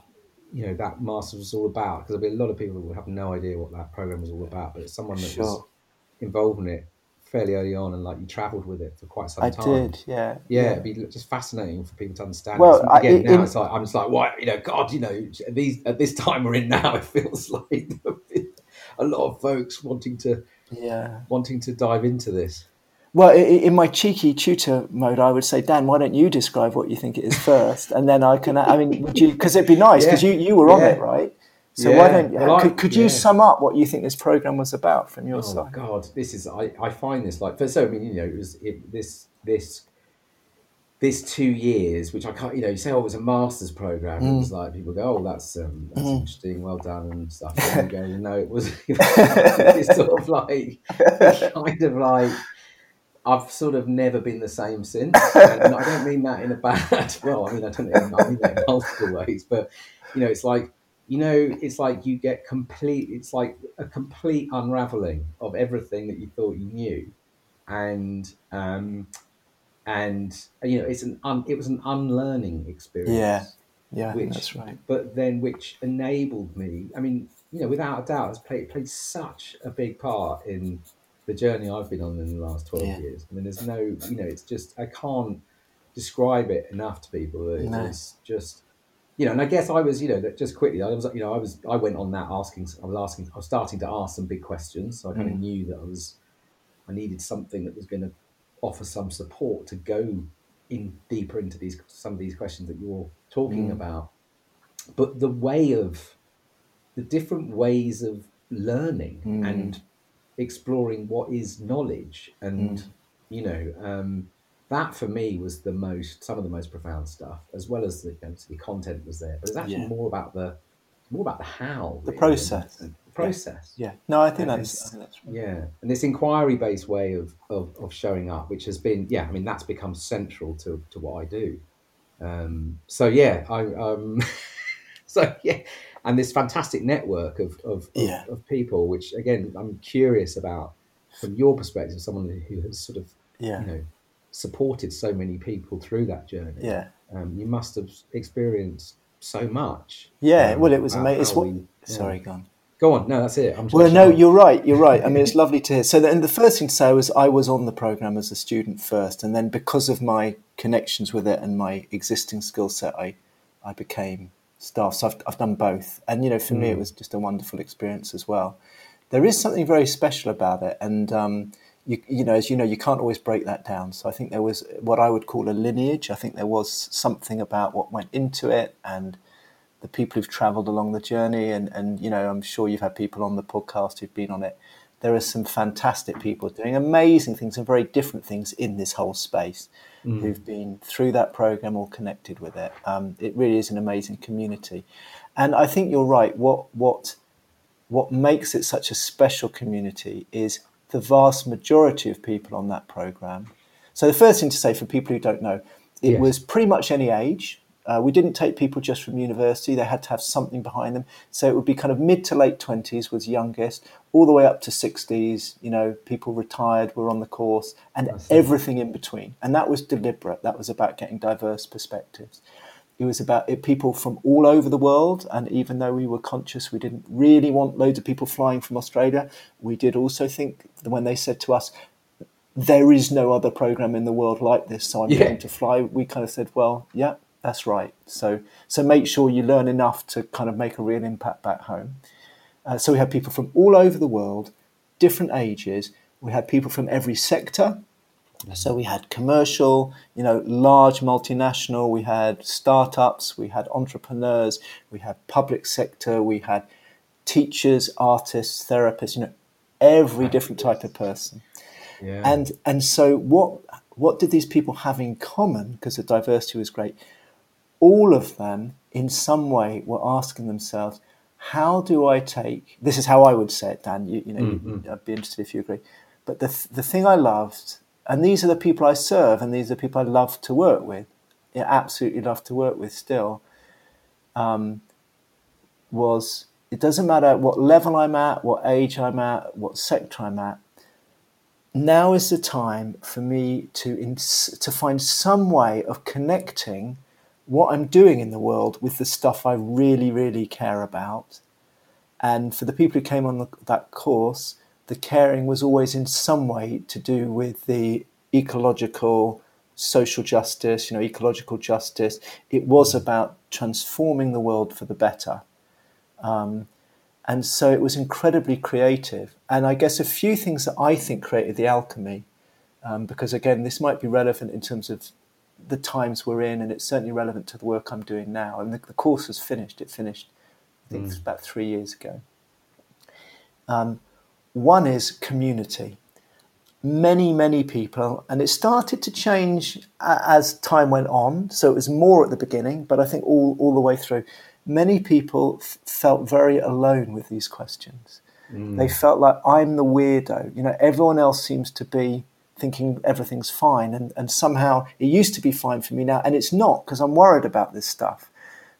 you know, that master's was all about? Because there'll be a lot of people who have no idea what that programme was all about, but it's someone that sure. was involved in it fairly early on, and like you travelled with it for quite some I time. I did, yeah. Yeah, yeah. It'd be just fascinating for people to understand. Well, it. I, again, it, now it, it's like, I'm just like, why, you know, God, you know, these at this time we're in now, it feels like... a lot of folks wanting to yeah. wanting to dive into this. Well, in my cheeky tutor mode, I would say, Dan, why don't you describe what you think it is first? And then I can, I mean, would you, because it'd be nice, because yeah. you, you were on yeah. it, right? So yeah. why don't you, well, could, could you yeah. sum up what you think this program was about from your oh, side? Oh, God, this is, I, I find this like, for so, I mean, you know, it was it, this, this, this two years, which I can't, you know, you say, oh, it was a master's program. Mm. It was like, people go, oh, that's, um, that's mm. interesting, well done, and stuff. And you go, no, it was, it was it's sort of like, kind of like, I've sort of never been the same since. And I don't mean that in a bad, well, I mean, I don't know, I mean that in multiple ways, but, you know, it's like, you know, it's like you get complete, it's like a complete unraveling of everything that you thought you knew. And, um, And you know, it's an un, it was an unlearning experience. Yeah, yeah, which, that's right. But then, which enabled me. I mean, you know, without a doubt, it's played played such a big part in the journey I've been on in the last twelve yeah. years. I mean, there's no, you know, it's just I can't describe it enough to people. It's no. just, you know, and I guess I was, you know, just quickly, I was, you know, I was, I went on that asking, I was asking, I was starting to ask some big questions. So I kind mm. of knew that I was, I needed something that was going to offer some support to go in deeper into these some of these questions that you're talking mm. about. But the way of the different ways of learning mm. and exploring what is knowledge and mm. you know um that for me was the most, some of the most profound stuff, as well as the, you know, the content was there. But it's actually yeah. more about the, more about the how, the really, process, the process. Yeah. yeah. No, I think and that's, I think that's right. yeah. And this inquiry-based way of, of of showing up, which has been, yeah, I mean, that's become central to to what I do. Um, so yeah, I um, so yeah, and this fantastic network of of, yeah. of of people, which again, I'm curious about from your perspective, someone who has sort of, yeah. you know, supported so many people through that journey. Yeah, um, you must have experienced so much. Yeah, um, well, it was amazing. It's what, we, sorry, yeah. go on. Go on. No, that's it. I'm well, no, you're right. You're right. I mean, it's lovely to hear. So, the, and the first thing to say was I was on the program as a student first, and then because of my connections with it and my existing skill set, I, I became staff. So I've I've done both, and you know, for mm. me, it was just a wonderful experience as well. There is something very special about it, and um, you you know, as you know, you can't always break that down. So I think there was what I would call a lineage. I think there was something about what went into it and the people who've travelled along the journey, and, and you know, I'm sure you've had people on the podcast who've been on it. There are some fantastic people doing amazing things and very different things in this whole space mm. who've been through that program or connected with it. Um, it really is an amazing community. And I think you're right. What what what makes it such a special community is the vast majority of people on that program. So the first thing to say for people who don't know, it yes. was pretty much any age. Uh, we didn't take people just from university. They had to have something behind them. So it would be kind of mid to late twenties was youngest, all the way up to sixties. You know, people retired were on the course and everything in between. And that was deliberate. That was about getting diverse perspectives. It was about it, people from all over the world. And even though we were conscious, we didn't really want loads of people flying from Australia. We did also think that when they said to us, there is no other program in the world like this, so I'm yeah. going to fly. We kind of said, well, yeah. That's right. So so make sure you learn enough to kind of make a real impact back home. Uh, so we had people from all over the world, different ages. We had people from every sector. So we had commercial, you know, large multinational. We had startups. We had entrepreneurs. We had public sector. We had teachers, artists, therapists, you know, every different type of person. Yeah. And and so what what did these people have in common? Because the diversity was great. All of them, in some way, were asking themselves, how do I take... This is how I would say it, Dan. You, you know, mm-hmm. I'd be interested if you agree. But the th- the thing I loved, and these are the people I serve, and these are the people I love to work with, I absolutely love to work with still, um, was it doesn't matter what level I'm at, what age I'm at, what sector I'm at, now is the time for me to ins- to find some way of connecting what I'm doing in the world with the stuff I really, really care about. And for the people who came on the, that course, the caring was always in some way to do with the ecological, social justice, you know, ecological justice. It was about transforming the world for the better. Um, and so it was incredibly creative. And I guess a few things that I think created the alchemy, um, because again, this might be relevant in terms of the times we're in, and it's certainly relevant to the work I'm doing now. And the, the course was finished. It finished, I think, mm. about three years ago. Um, one is community. Many, many people, and it started to change as time went on. So it was more at the beginning, but I think all, all the way through, many people f- felt very alone with these questions. Mm. They felt like, I'm the weirdo. You know, everyone else seems to be thinking everything's fine, and, and somehow it used to be fine for me now, and it's not, because I'm worried about this stuff.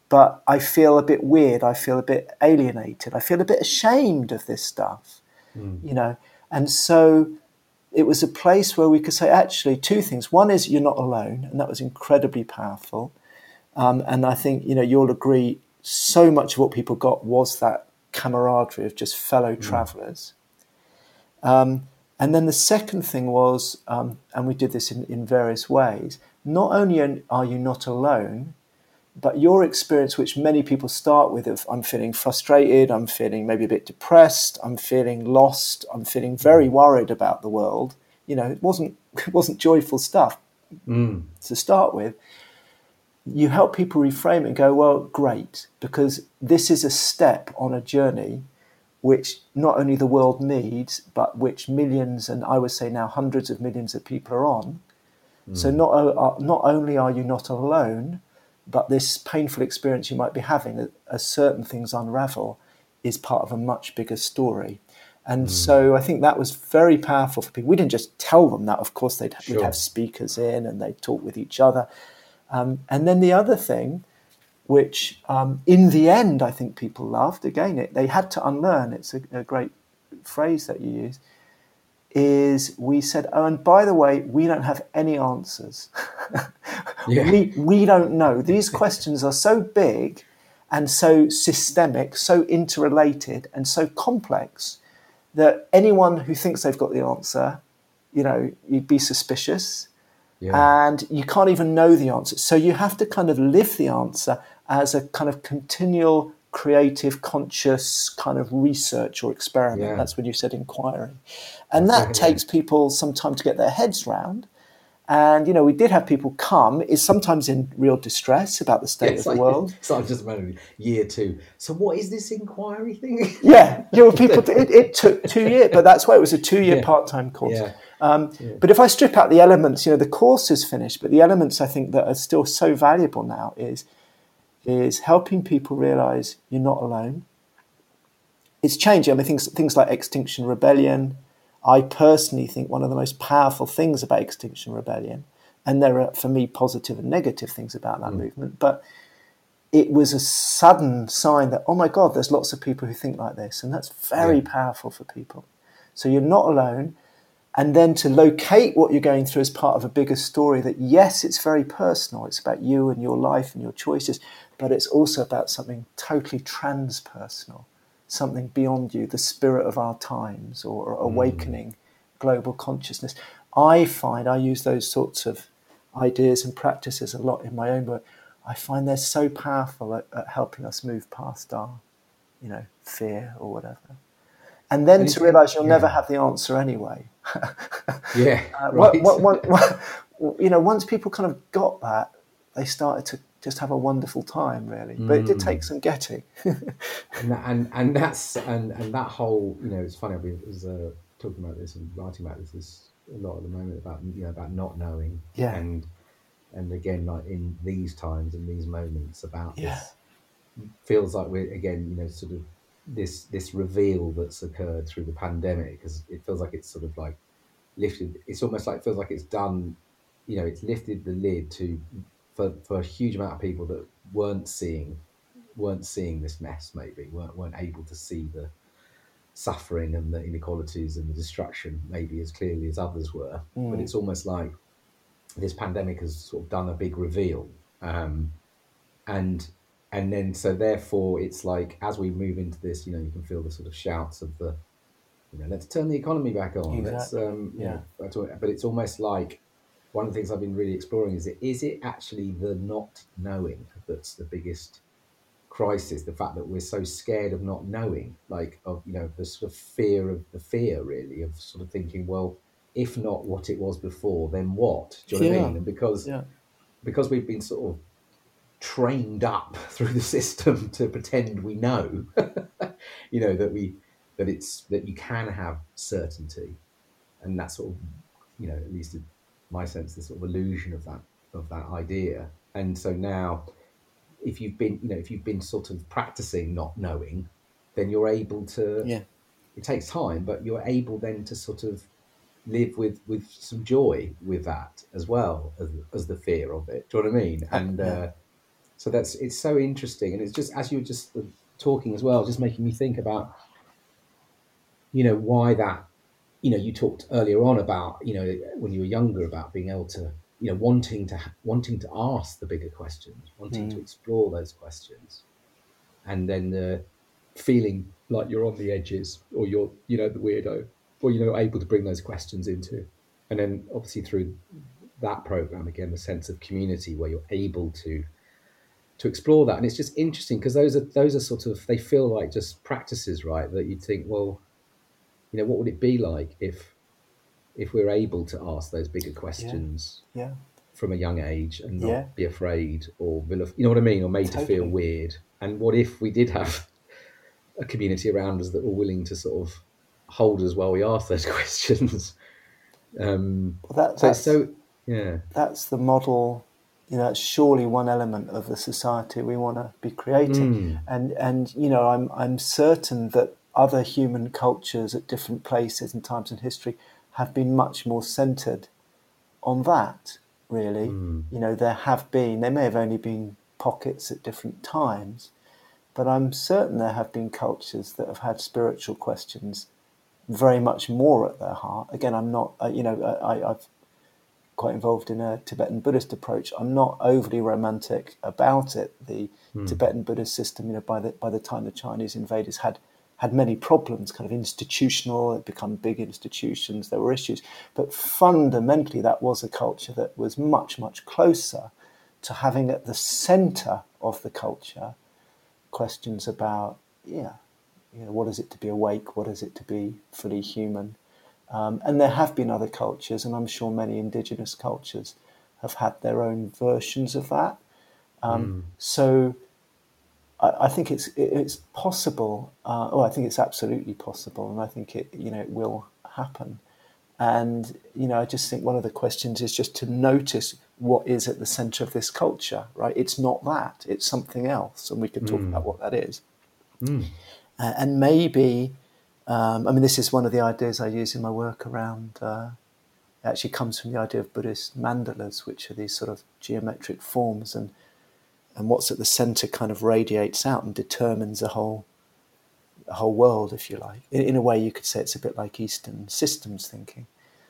But I feel a bit weird, I feel a bit alienated, I feel a bit ashamed of this stuff, mm. you know. And so it was a place where we could say, actually, two things. One is you're not alone, and that was incredibly powerful. Um, and I think, you know, you'll agree, so much of what people got was that camaraderie of just fellow mm. travellers. Um And then the second thing was, um, and we did this in, in various ways, not only are you not alone, but your experience, which many people start with, of I'm feeling frustrated, I'm feeling maybe a bit depressed, I'm feeling lost, I'm feeling very worried about the world. You know, it wasn't, it wasn't joyful stuff mm. to start with. You help people reframe it and go, well, great, because this is a step on a journey which not only the world needs, but which millions, and I would say now hundreds of millions of people are on. Mm. So not uh, not only are you not alone, but this painful experience you might be having as certain things unravel is part of a much bigger story. And mm. so I think that was very powerful for people. We didn't just tell them that. Of course, they'd, sure. we'd have speakers in and they'd talk with each other. Um, and then the other thing, which um, in the end, I think people loved, again, it, they had to unlearn, it's a, a great phrase that you use, is we said, oh, and by the way, we don't have any answers. yeah. We we don't know. These questions are so big and so systemic, so interrelated and so complex that anyone who thinks they've got the answer, you know, you'd be suspicious. Yeah. And you can't even know the answer. So you have to kind of live the answer as a kind of continual creative, conscious kind of research or experiment. Yeah. That's when you said inquiry. And that right. takes people some time to get their heads round. And, you know, we did have people come, is sometimes in real distress about the state yeah, of like, the world. So I'm just remembering year two. So what is this inquiry thing? yeah, you know, people. It, it took two years, but that's why it was a two-year yeah. part-time course. Yeah. Um, yeah. But if I strip out the elements, you know, the course is finished, but the elements I think that are still so valuable now is is helping people realise you're not alone. It's changing. I mean, things things like Extinction Rebellion. I personally think one of the most powerful things about Extinction Rebellion, and there are, for me, positive and negative things about that mm. movement, but it was a sudden sign that, oh, my God, there's lots of people who think like this, and that's very yeah. powerful for people. So you're not alone, and then to locate what you're going through as part of a bigger story that, yes, it's very personal. It's about you and your life and your choices, but it's also about something totally transpersonal. Something beyond you, the spirit of our times or awakening mm. global consciousness. I find I use those sorts of ideas and practices a lot in my own work. I find they're so powerful at, at helping us move past our, you know, fear or whatever. And then and to realise you'll yeah. never have the answer anyway. yeah. Uh, right. what, what, what, what, you know, once people kind of got that, they started to just have a wonderful time, really. But it did take some getting. and, that, and and that's and, and that whole, you know, it's funny. I was uh, talking about this and writing about this, this a lot at the moment about you know about not knowing. Yeah. And and again, like in these times and these moments, about yeah. this feels like we're again, you know, sort of this this reveal that's occurred through the pandemic, because it feels like it's sort of like lifted. It's almost like it feels like it's done. You know, it's lifted the lid to. For, for a huge amount of people that weren't seeing, weren't seeing this mess, maybe weren't weren't able to see the suffering and the inequalities and the destruction maybe as clearly as others were. Mm. But it's almost like this pandemic has sort of done a big reveal, um, and and then so therefore it's like as we move into this, you know, you can feel the sort of shouts of the, you know, let's turn the economy back on. Exactly. Let's, um, yeah. You know, but it's almost like. One of the things I've been really exploring is, it, is it actually the not knowing that's the biggest crisis? The fact that we're so scared of not knowing, like of, you know, the sort of fear of the fear, really, of sort of thinking, well, if not what it was before, then what? Do you know yeah. what I mean? And because, yeah. because we've been sort of trained up through the system to pretend we know, you know, that we, that it's, that you can have certainty. And that's sort of, you know, at least... A, my sense, the sort of illusion of that of that idea. And so now, if you've been, you know, if you've been sort of practicing not knowing, then you're able to, yeah. it takes time, but you're able then to sort of live with, with some joy with that as well as, as the fear of it. Do you know what I mean? And yeah. uh, so that's, it's so interesting. And it's just, as you were just talking as well, just making me think about, you know, why that, you know, you talked earlier on about, you know, when you were younger about being able to, you know, wanting to wanting to ask the bigger questions, wanting mm. to explore those questions, and then the feeling like you're on the edges or you're, you know, the weirdo, or, you know, able to bring those questions into. And then obviously through that program, again, the sense of community where you're able to to explore that. And it's just interesting because those are those are sort of, they feel like just practices, right, that you'd think, well, you know, what would it be like if if we're able to ask those bigger questions yeah. Yeah. from a young age and not yeah. be afraid or, vilif- you know what I mean, or made totally. to feel weird? And what if we did have a community around us that were willing to sort of hold us while we ask those questions? Um, well, that, so, so Yeah, that's the model. You know, that's surely one element of the society we want to be creating. Mm. And and you know, I'm I'm certain that other human cultures at different places and times in history have been much more centred on that. Really, mm. you know, there have been. There may have only been pockets at different times, but I'm certain there have been cultures that have had spiritual questions very much more at their heart. Again, I'm not. Uh, you know, I, I've. quite involved in a Tibetan Buddhist approach. I'm not overly romantic about it. The mm. Tibetan Buddhist system, you know, by the by the time the Chinese invaders had had many problems, kind of institutional, it become big institutions, there were issues. But fundamentally that was a culture that was much, much closer to having at the center of the culture questions about, yeah, you know, what is it to be awake? What is it to be fully human? Um, and there have been other cultures, and I'm sure many indigenous cultures have had their own versions of that. Um, mm. So I, I think it's it, it's possible. Uh, oh, I think it's absolutely possible, and I think it you know it will happen. And you know, I just think one of the questions is just to notice what is at the centre of this culture. Right? It's not that; it's something else, and we can talk mm. about what that is. Mm. Uh, and maybe. Um, I mean, this is one of the ideas I use in my work around, uh, it actually comes from the idea of Buddhist mandalas, which are these sort of geometric forms, and and what's at the centre kind of radiates out and determines a whole a whole world, if you like. In, in a way, you could say it's a bit like Eastern systems thinking.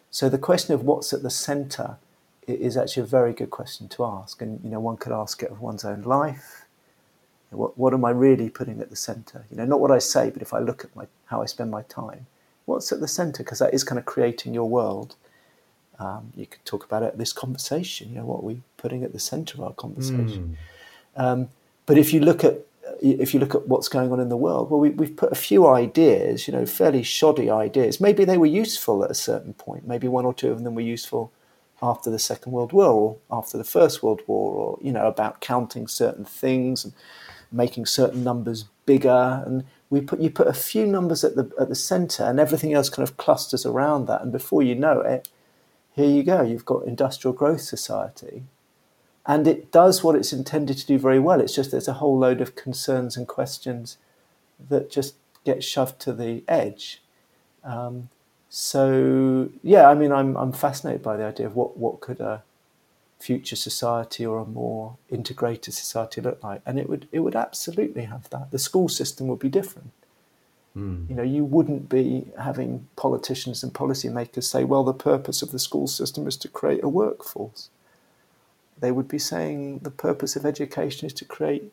So the question of what's at the centre is actually a very good question to ask, and you know, one could ask it of one's own life. What, what am I really putting at the centre? You know, not what I say, but if I look at my how I spend my time, what's at the centre? Because that is kind of creating your world. Um, you could talk about it, this conversation, you know, what are we putting at the centre of our conversation? Mm. Um, but if you look at if you look at what's going on in the world, well, we, we've put a few ideas, you know, fairly shoddy ideas. Maybe they were useful at a certain point. Maybe one or two of them were useful after the Second World War or after the First World War, or, you know, about counting certain things and making certain numbers bigger, and we put you put a few numbers at the at the centre, and everything else kind of clusters around that. And before you know it, here you go. You've got Industrial Growth Society, and it does what it's intended to do very well. It's just there's a whole load of concerns and questions that just get shoved to the edge. Um, so yeah, I mean, I'm I'm fascinated by the idea of what what could a future society or a more integrated society look like, and it would it would absolutely have that. The school system would be different. Mm. You know, you wouldn't be having politicians and policymakers say, well, the purpose of the school system is to create a workforce. They would be saying the purpose of education is to create,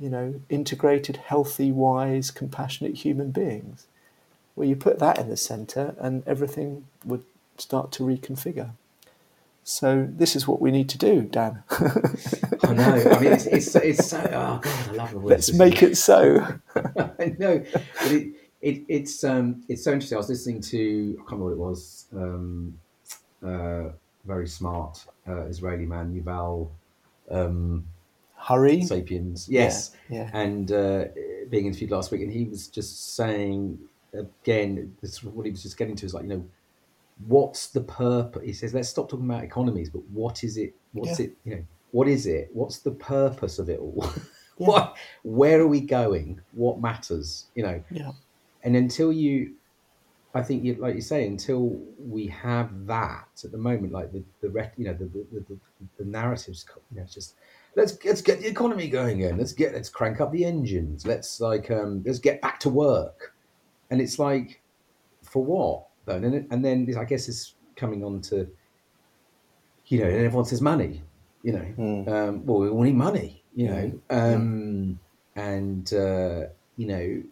you know, integrated, healthy, wise, compassionate human beings. Well, you put that in the centre and everything would start to reconfigure. So this is what we need to do, Dan. I know. I mean, it's, it's, it's so... Oh, God, I love the words. Let's make it so. I know. But it, it, it's, um, it's so interesting. I was listening to... I can't remember what it was. Um, uh, very smart uh, Israeli man, Yuval... Um, Harari? Sapiens. Yes. Yeah, yeah. And uh, being interviewed last week, and he was just saying, again, this, what he was just getting to is like, you know, what's the purpose? He says, let's stop talking about economies, but what is it? What's yeah. it? You know, what is it? What's the purpose of it all? Yeah. What? Where are we going? What matters? You know, yeah. And until you, I think, you, like you say, until we have that at the moment, like the the you know the the, the, the narratives, you know, it's just let's let's get the economy going again. Let's get let's crank up the engines. Let's like um let's get back to work. And it's like, for what? And then, and then I guess it's coming on to, you know, and everyone says money, you know, mm. um, well, we all need money, you know, mm. Um, mm. and, uh, you know,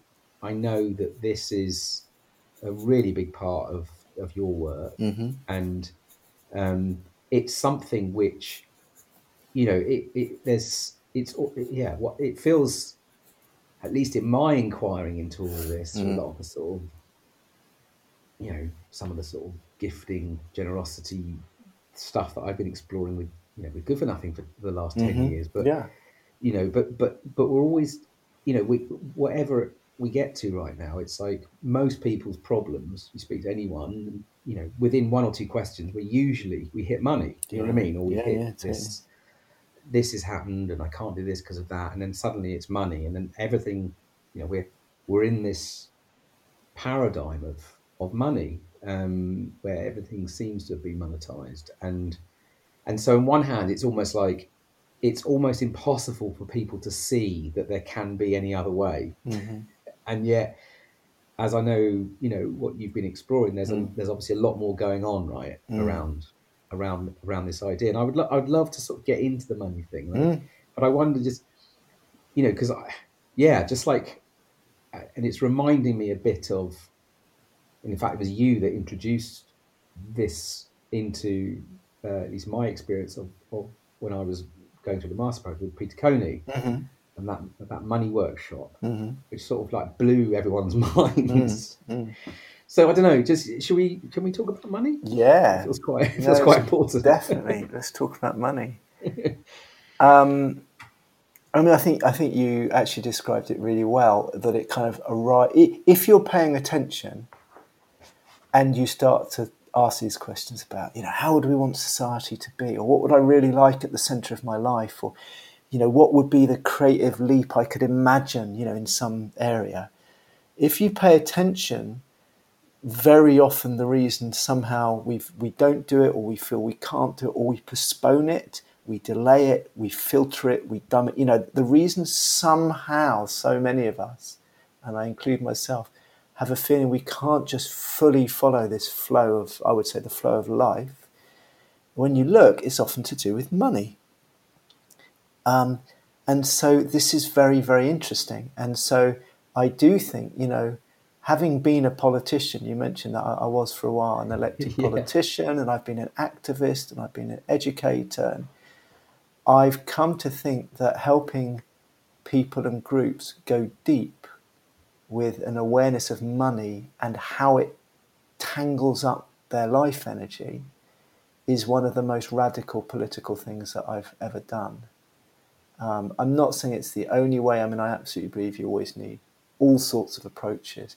I know that this is a really big part of, of your work, mm-hmm. and um, it's something which, you know, it, it there's, it's, yeah, what it feels, at least in my inquiring into all of this, mm. a lot of the sort of, you know, some of the sort of gifting, generosity stuff that I've been exploring with, you know, with Good for Nothing for the last mm-hmm. ten years. But, yeah. you know, but, but, but we're always, you know, we, whatever we get to right now. It's like most people's problems, you speak to anyone, you know, within one or two questions, we usually, we hit money. Do you yeah. know what I mean? Or we yeah, hit yeah, this, yeah. this has happened and I can't do this because of that. And then suddenly it's money. And then everything, you know, we're, we're in this paradigm of, of money, um, where everything seems to have been monetized. And, and so on one hand, it's almost like, it's almost impossible for people to see that there can be any other way. Mm-hmm. And yet, as I know, you know, what you've been exploring, there's mm. a, there's obviously a lot more going on, right, mm. around around around this idea. And I would lo- I'd love to sort of get into the money thing, right? mm. But I wonder just, you know, because I, yeah, just like, and it's reminding me a bit of, and in fact, it was you that introduced this into uh, at least my experience of, of when I was going through the master program with Peter Coney. Mm-hmm. And that that money workshop, mm-hmm. which sort of like blew everyone's minds. Mm-hmm. So I don't know. Just should we? Can we talk about money? Yeah, that's quite no, that's quite important. Definitely, let's talk about money. um, I mean, I think I think you actually described it really well. That it kind of arrive if you're paying attention, and you start to ask these questions about, you know, how would we want society to be, or what would I really like at the centre of my life, or you know, what would be the creative leap I could imagine, you know, in some area. If you pay attention, very often the reason somehow we've, we don't do it, or we feel we can't do it, or we postpone it, we delay it, we filter it, we dumb it. You know, the reason somehow so many of us, and I include myself, have a feeling we can't just fully follow this flow of, I would say, the flow of life. When you look, it's often to do with money. Um, and so this is very, very interesting. And so I do think, you know, having been a politician, you mentioned that I, I was for a while an elected yeah. politician, and I've been an activist, and I've been an educator. And I've come to think that helping people and groups go deep with an awareness of money and how it tangles up their life energy is one of the most radical political things that I've ever done. Um, I'm not saying it's the only way. I mean, I absolutely believe you always need all sorts of approaches.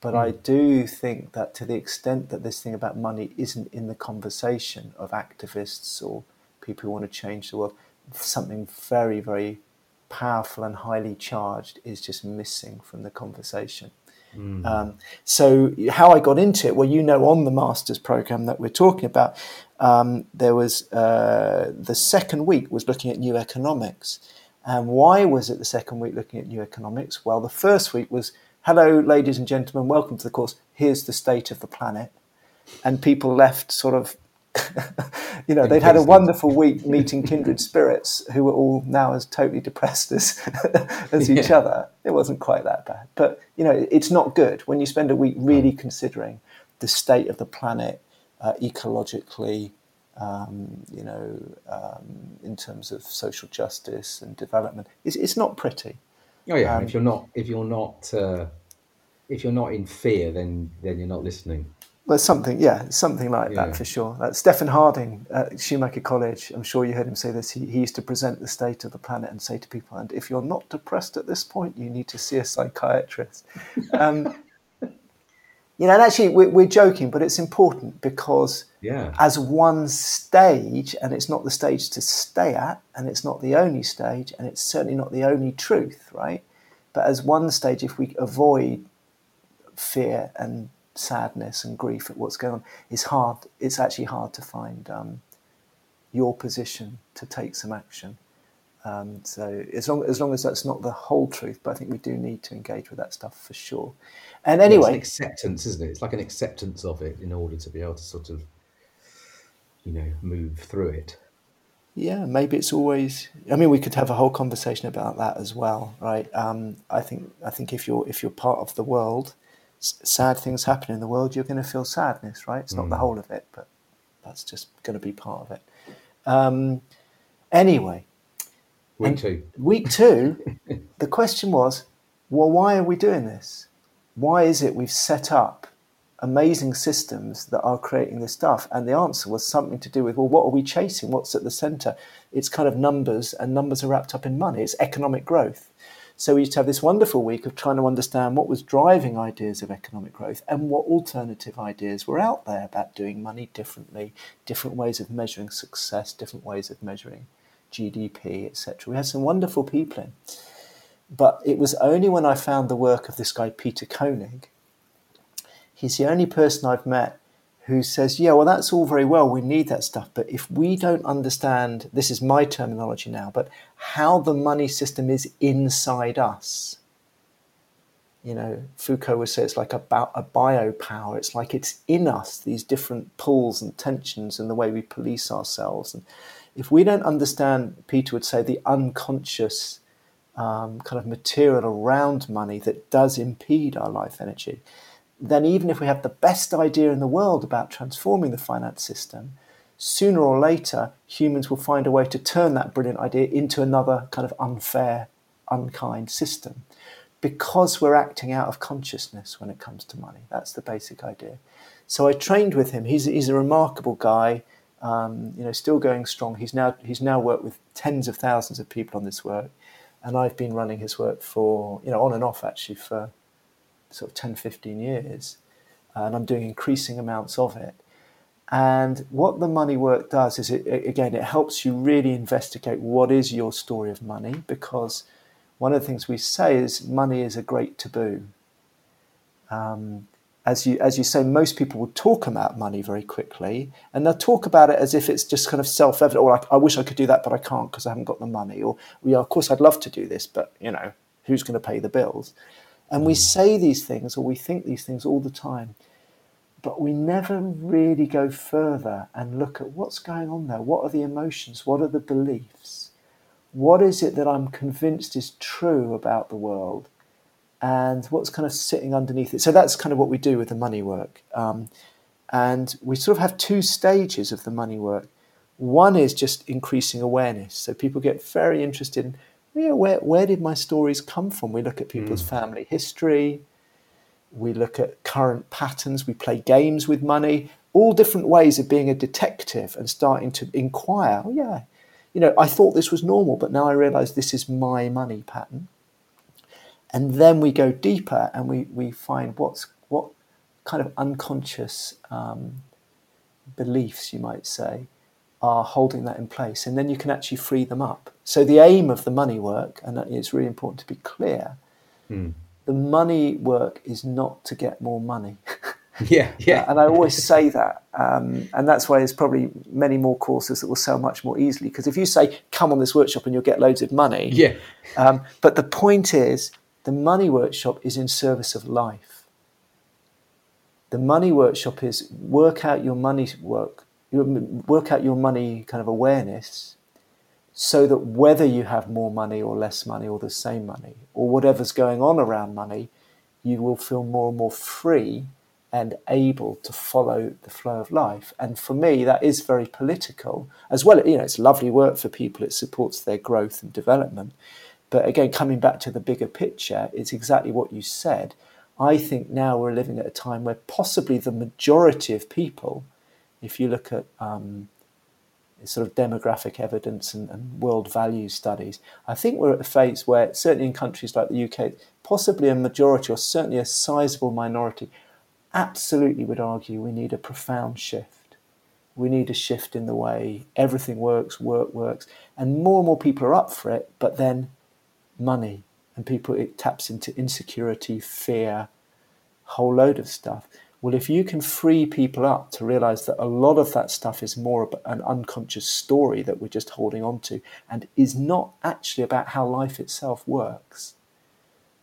But mm. I do think that to the extent that this thing about money isn't in the conversation of activists or people who want to change the world, something very, very powerful and highly charged is just missing from the conversation. Mm. Um, so how I got into it, well, you know, on the master's program that we're talking about, um, there was uh, the second week was looking at new economics. And why was it the second week looking at new economics? Well, the first week was, hello, ladies and gentlemen, welcome to the course. Here's the state of the planet. And people left sort of, you know, they'd had a wonderful week meeting kindred spirits who were all now as totally depressed as as yeah. each other. It wasn't quite that bad. But, you know, it's not good when you spend a week really mm. considering the state of the planet uh, ecologically, um, you know, um, in terms of social justice and development. It's, it's not pretty. Oh, yeah. Um, if you're not if you're not uh, if you're not in fear, then then you're not listening. Well, something, yeah, something like yeah. that for sure. Like Stephen Harding at Schumacher College, I'm sure you heard him say this, he, he used to present the state of the planet and say to people, and if you're not depressed at this point, you need to see a psychiatrist. um, you know, and actually we're, we're joking, but it's important because yeah. as one stage, and it's not the stage to stay at, and it's not the only stage, and it's certainly not the only truth, right? But as one stage, if we avoid fear and sadness and grief at what's going on, it's hard, it's actually hard to find um, your position to take some action. Um, so as long, as long as that's not the whole truth, but I think we do need to engage with that stuff for sure. And anyway... It's an acceptance, isn't it? It's like an acceptance of it in order to be able to sort of, you know, move through it. Yeah, maybe it's always... I mean, we could have a whole conversation about that as well, right? Um, I think I think if you're if you're part of the world, sad things happen in the world, you're going to feel sadness, right? It's not mm. the whole of it, but that's just going to be part of it. Um, anyway. Week two. Week two, the question was, well, why are we doing this? Why is it we've set up amazing systems that are creating this stuff? And the answer was something to do with, well, what are we chasing? What's at the centre? It's kind of numbers, and numbers are wrapped up in money. It's economic growth. So we used to have this wonderful week of trying to understand what was driving ideas of economic growth and what alternative ideas were out there about doing money differently, different ways of measuring success, different ways of measuring G D P, et cetera. We had some wonderful people in. But it was only when I found the work of this guy, Peter Koenig, he's the only person I've met who says, yeah, well, that's all very well, we need that stuff, but if we don't understand, this is my terminology now, but how the money system is inside us. You know, Foucault would say it's like about a biopower, it's like it's in us, these different pulls and tensions and the way we police ourselves. And if we don't understand, Peter would say, the unconscious um, kind of material around money that does impede our life energy, then even if we have the best idea in the world about transforming the finance system, sooner or later, humans will find a way to turn that brilliant idea into another kind of unfair, unkind system, because we're acting out of consciousness when it comes to money. That's the basic idea. So I trained with him. He's, he's a remarkable guy, um, you know, still going strong. He's now, he's now worked with tens of thousands of people on this work, and I've been running his work for, you know, on and off actually for sort of ten, fifteen years, and I'm doing increasing amounts of it. And what the money work does is, it, again, it helps you really investigate what is your story of money, because one of the things we say is money is a great taboo. Um, as you as you say, most people will talk about money very quickly, and they'll talk about it as if it's just kind of self-evident, or I, I wish I could do that, but I can't because I haven't got the money, or, yeah, of course I'd love to do this, but, you know, who's going to pay the bills? And we say these things, or we think these things all the time, but we never really go further and look at what's going on there. What are the emotions? What are the beliefs? What is it that I'm convinced is true about the world? And what's kind of sitting underneath it? So that's kind of what we do with the money work. Um, and we sort of have two stages of the money work. One is just increasing awareness. So people get very interested in, yeah, where, where did my stories come from? We look at people's mm. family history. We look at current patterns. We play games with money, all different ways of being a detective and starting to inquire. Oh, yeah, you know, I thought this was normal, but now I realize this is my money pattern. And then we go deeper and we, we find what's what kind of unconscious um, beliefs, you might say, are holding that in place, and then you can actually free them up. So the aim of the money work, and it's really important to be clear, mm. the money work is not to get more money. yeah, yeah. And I always say that, um, and that's why there's probably many more courses that will sell much more easily, because if you say, come on this workshop and you'll get loads of money, yeah. um, but the point is, the money workshop is in service of life. The money workshop is work out your money work, You work out your money kind of awareness, so that whether you have more money or less money or the same money or whatever's going on around money, you will feel more and more free and able to follow the flow of life. And for me, that is very political as well. You know, it's lovely work for people. It supports their growth and development. But again, coming back to the bigger picture, it's exactly what you said. I think now we're living at a time where possibly the majority of people, if you look at um, sort of demographic evidence and, and world value studies, I think we're at a phase where, certainly in countries like the U K, possibly a majority or certainly a sizable minority absolutely would argue we need a profound shift. We need a shift in the way everything works, work works, and more and more people are up for it, but then money and people, it taps into insecurity, fear, whole load of stuff. Well, if you can free people up to realize that a lot of that stuff is more of an unconscious story that we're just holding on to and is not actually about how life itself works.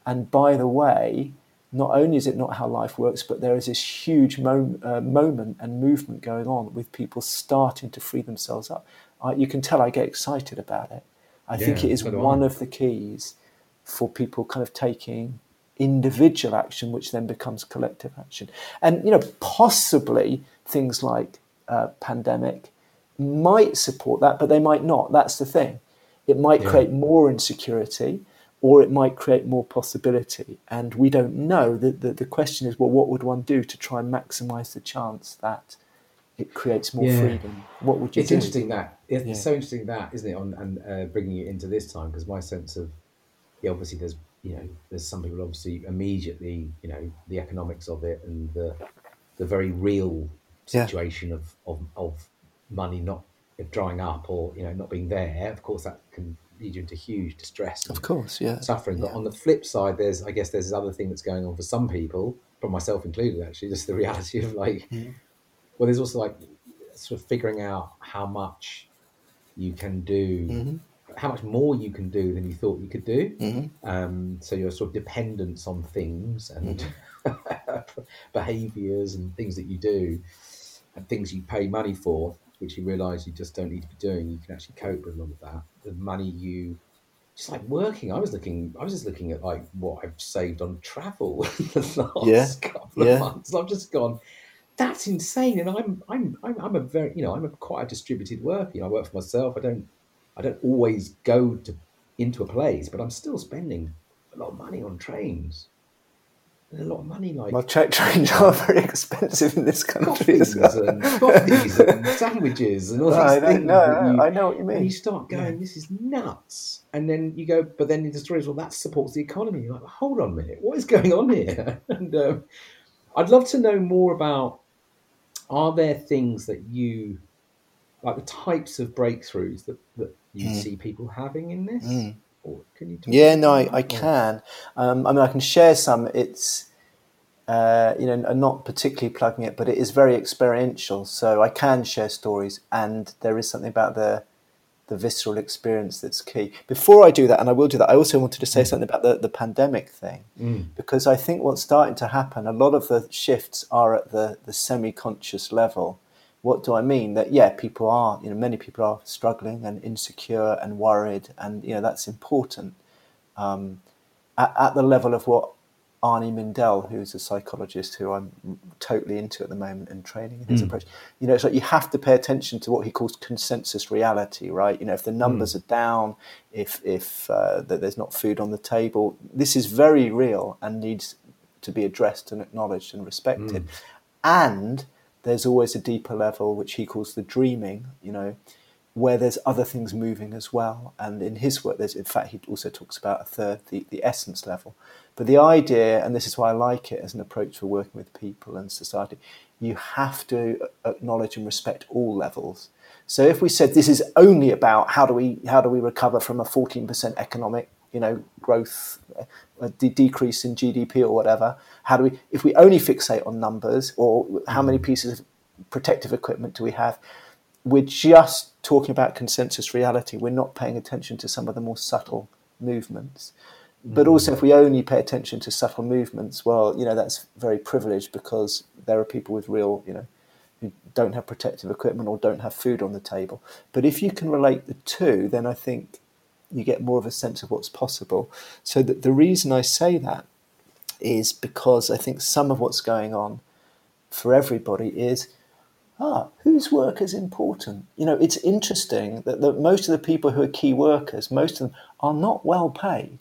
And by the way, not only is it not how life works, but there is this huge mo- uh, moment and movement going on with people starting to free themselves up. Uh, you can tell I get excited about it. I yeah, think it is one of the keys for people kind of taking individual action, which then becomes collective action. And, you know, possibly things like uh, pandemic might support that, but they might not. That's the thing. It might yeah. create more insecurity, or it might create more possibility. And we don't know. The, the, the question is, well, what would one do to try and maximize the chance that it creates more yeah. freedom? What would you it's do? It's interesting that. It's yeah. so interesting that, isn't it, on, and uh, bringing it into this time, because my sense of yeah, obviously there's, you know, there's some people obviously immediately, you know, the economics of it and the the very real situation yeah. of, of of money not drying up or, you know, not being there. Of course, that can lead you into huge distress. Of course, yeah. Suffering. Yeah. But on the flip side, there's, I guess, there's this other thing that's going on for some people, but myself included, actually, just the reality of like, yeah. well, there's also like sort of figuring out how much you can do, mm-hmm. how much more you can do than you thought you could do. Mm-hmm. Um, so your sort of dependence on things and mm-hmm. behaviours and things that you do and things you pay money for, which you realise you just don't need to be doing. You can actually cope with a lot of that. The money you, just like working, I was looking, I was just looking at like what I've saved on travel in the last yeah. couple of yeah. months. I've just gone, that's insane. And I'm, I'm, I'm, I'm a very, you know, I'm a quite a distributed worker. You know, I work for myself. I don't, I don't always go to into a place, but I'm still spending a lot of money on trains. A lot of money, like well, trains are very expensive in this country. Coffees well. and coffees and sandwiches and all no, these things. No, you, I know what you mean. And you start going, yeah. this is nuts. And then you go, but then the story is, well, that supports the economy. You're like, hold on a minute, what is going on here? And um, I'd love to know more about, are there things that you, like the types of breakthroughs that, that you mm. see people having in this? Mm. Or can you talk yeah, no, I, I can. Um, I mean, I can share some. It's, uh, you know, I'm not particularly plugging it, but it is very experiential. So I can share stories, and there is something about the the visceral experience that's key. Before I do that, and I will do that, I also wanted to say something about the, the pandemic thing, mm. because I think what's starting to happen, a lot of the shifts are at the, the semi-conscious level. What do I mean? That, yeah, people are, you know, many people are struggling and insecure and worried, and, you know, that's important. Um, at, at the level of what Arnie Mindell, who's a psychologist who I'm totally into at the moment and training in his mm. approach, you know, it's like you have to pay attention to what he calls consensus reality, right? You know, if the numbers mm. are down, if, if uh, that there's not food on the table, this is very real and needs to be addressed and acknowledged and respected. Mm. And there's always a deeper level, which he calls the dreaming, you know, where there's other things moving as well. And in his work, there's, in fact, he also talks about a third, the, the essence level. But the idea, and this is why I like it as an approach for working with people and society, you have to acknowledge and respect all levels. So if we said this is only about how do we how do we recover from a fourteen percent economic, you know, growth, a de- decrease in G D P or whatever. How do we, if we only fixate on numbers or how many pieces of protective equipment do we have, we're just talking about consensus reality. We're not paying attention to some of the more subtle movements. But also if we only pay attention to subtle movements, well, you know, that's very privileged because there are people with real, you know, who don't have protective equipment or don't have food on the table. But if you can relate the two, then I think you get more of a sense of what's possible. So that the reason I say that is because I think some of what's going on for everybody is, ah, whose work is important? You know, it's interesting that, that most of the people who are key workers, most of them are not well paid.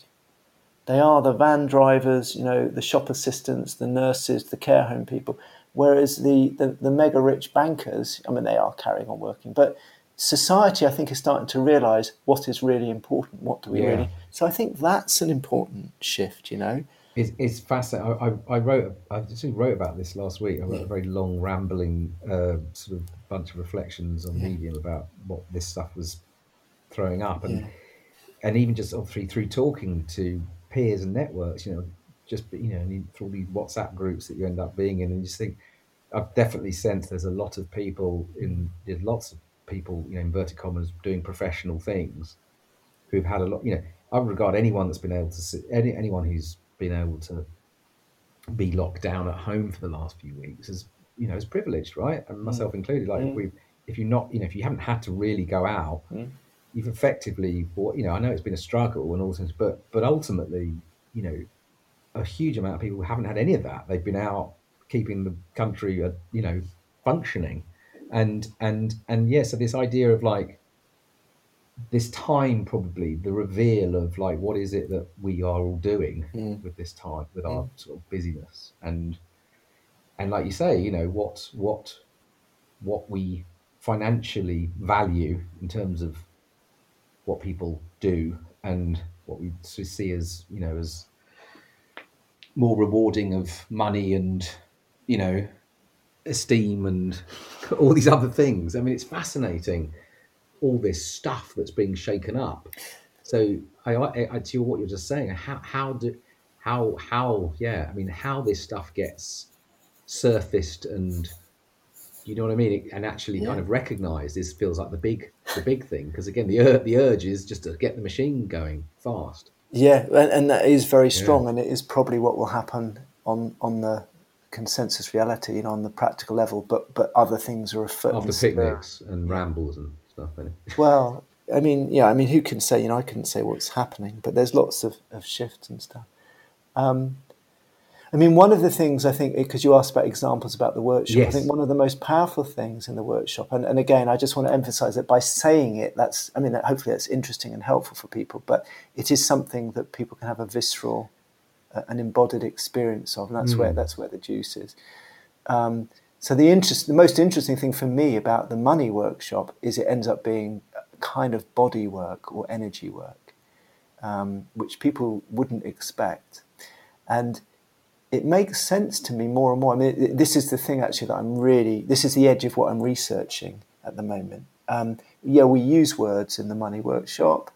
They are the van drivers, you know, the shop assistants, the nurses, the care home people. Whereas the, the, the mega rich bankers, I mean, they are carrying on working, but society, I think, is starting to realise what is really important. What do we yeah. really? So I think that's an important shift. You know, it's, it's fascinating. I, I, I wrote, I just wrote about this last week. I wrote yeah. a very long, rambling uh, sort of bunch of reflections on yeah. Medium about what this stuff was throwing up, and yeah. and even just obviously through talking to peers and networks. You know, just you know, and through all these WhatsApp groups that you end up being in, and you just think, I've definitely sensed there's a lot of people in there's lots of. people, you know, inverted commas, doing professional things, who've had a lot. You know, I regard anyone that's been able to sit, any anyone who's been able to be locked down at home for the last few weeks as you know is privileged, right? And myself mm. included. Like mm. if we, if you're not, you know, if you haven't had to really go out, mm. you've effectively, you know, I know it's been a struggle and all things, but but ultimately, you know, a huge amount of people haven't had any of that. They've been out keeping the country, uh, you know, functioning. And, and, and yeah, so this idea of like this time, probably the reveal of like, what is it that we are all doing mm. with this time, with mm. our sort of busyness and, and like you say, you know, what, what, what we financially value in terms of what people do and what we see as, you know, as more rewarding of money and, you know, esteem and all these other things. I mean, it's fascinating, all this stuff that's being shaken up. So I, I, I to what you're just saying, how, how do, how, how, yeah, I mean, how this stuff gets surfaced and, you know what I mean, and actually yeah. kind of recognised, this feels like the big, the big thing. Because again, the ur- the urge is just to get the machine going fast. Yeah, and, and that is very strong, yeah. and it is probably what will happen on on the consensus reality, you know, on the practical level. But but other things are afoot. After picnics there. And rambles and stuff. Anyway. Well, I mean, yeah, I mean, who can say? You know, I couldn't say what's happening, but there's lots of, of shifts and stuff. Um, I mean, one of the things I think, because you asked about examples about the workshop, yes. I think one of the most powerful things in the workshop, and, and again, I just want to emphasize that by saying it, that's, I mean, that hopefully that's interesting and helpful for people, but it is something that people can have a visceral, uh, an embodied experience of, and that's, mm. where, that's where the juice is. Um, so the interest, the most interesting thing for me about the money workshop is it ends up being kind of body work or energy work, um, which people wouldn't expect. And it makes sense to me more and more. I mean, it, this is the thing actually that I'm really, this is the edge of what I'm researching at the moment. Um, yeah, we use words in the money workshop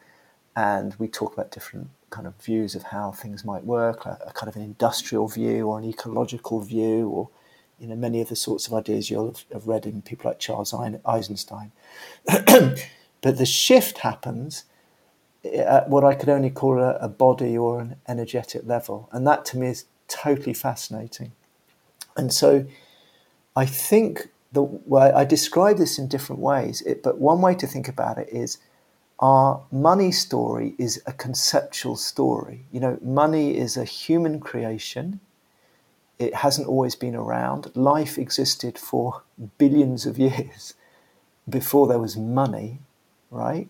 and we talk about different kind of views of how things might work, a, a kind of an industrial view or an ecological view, or, you know, many of the sorts of ideas you'll have read in people like Charles Eisenstein. But the shift happens at what I could only call a, a body or an energetic level. And that to me is totally fascinating. And so I think the way I describe this in different ways, it, but one way to think about it is our money story is a conceptual story. You know, money is a human creation. It hasn't always been around. Life existed for billions of years before there was money, right?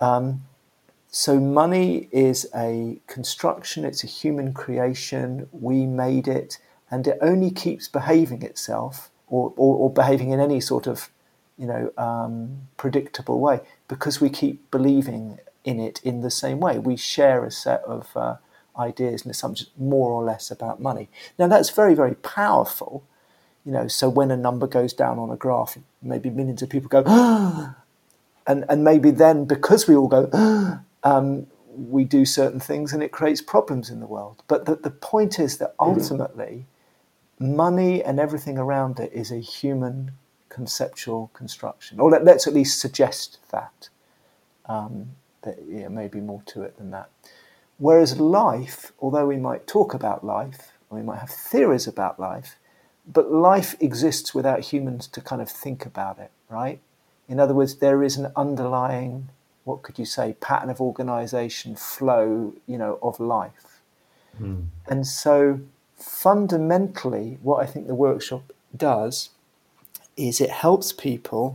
Um, So money is a construction, it's a human creation, we made it, and it only keeps behaving itself or, or, or behaving in any sort of, you know, um, predictable way because we keep believing in it in the same way. We share a set of uh, ideas and assumptions more or less about money. Now that's very, very powerful, you know, so when a number goes down on a graph, maybe millions of people go, ah! and and maybe then because we all go, ah! Um, we do certain things and it creates problems in the world. But the, the point is that ultimately mm-hmm. money and everything around it is a human conceptual construction. Or let, let's at least suggest that. Um, that yeah, maybe more to it than that. Whereas life, although we might talk about life, or we might have theories about life, but life exists without humans to kind of think about it, right? In other words, there is an underlying... what could you say, pattern of organisation, flow, you know, of life. Mm. And so fundamentally what I think the workshop does is it helps people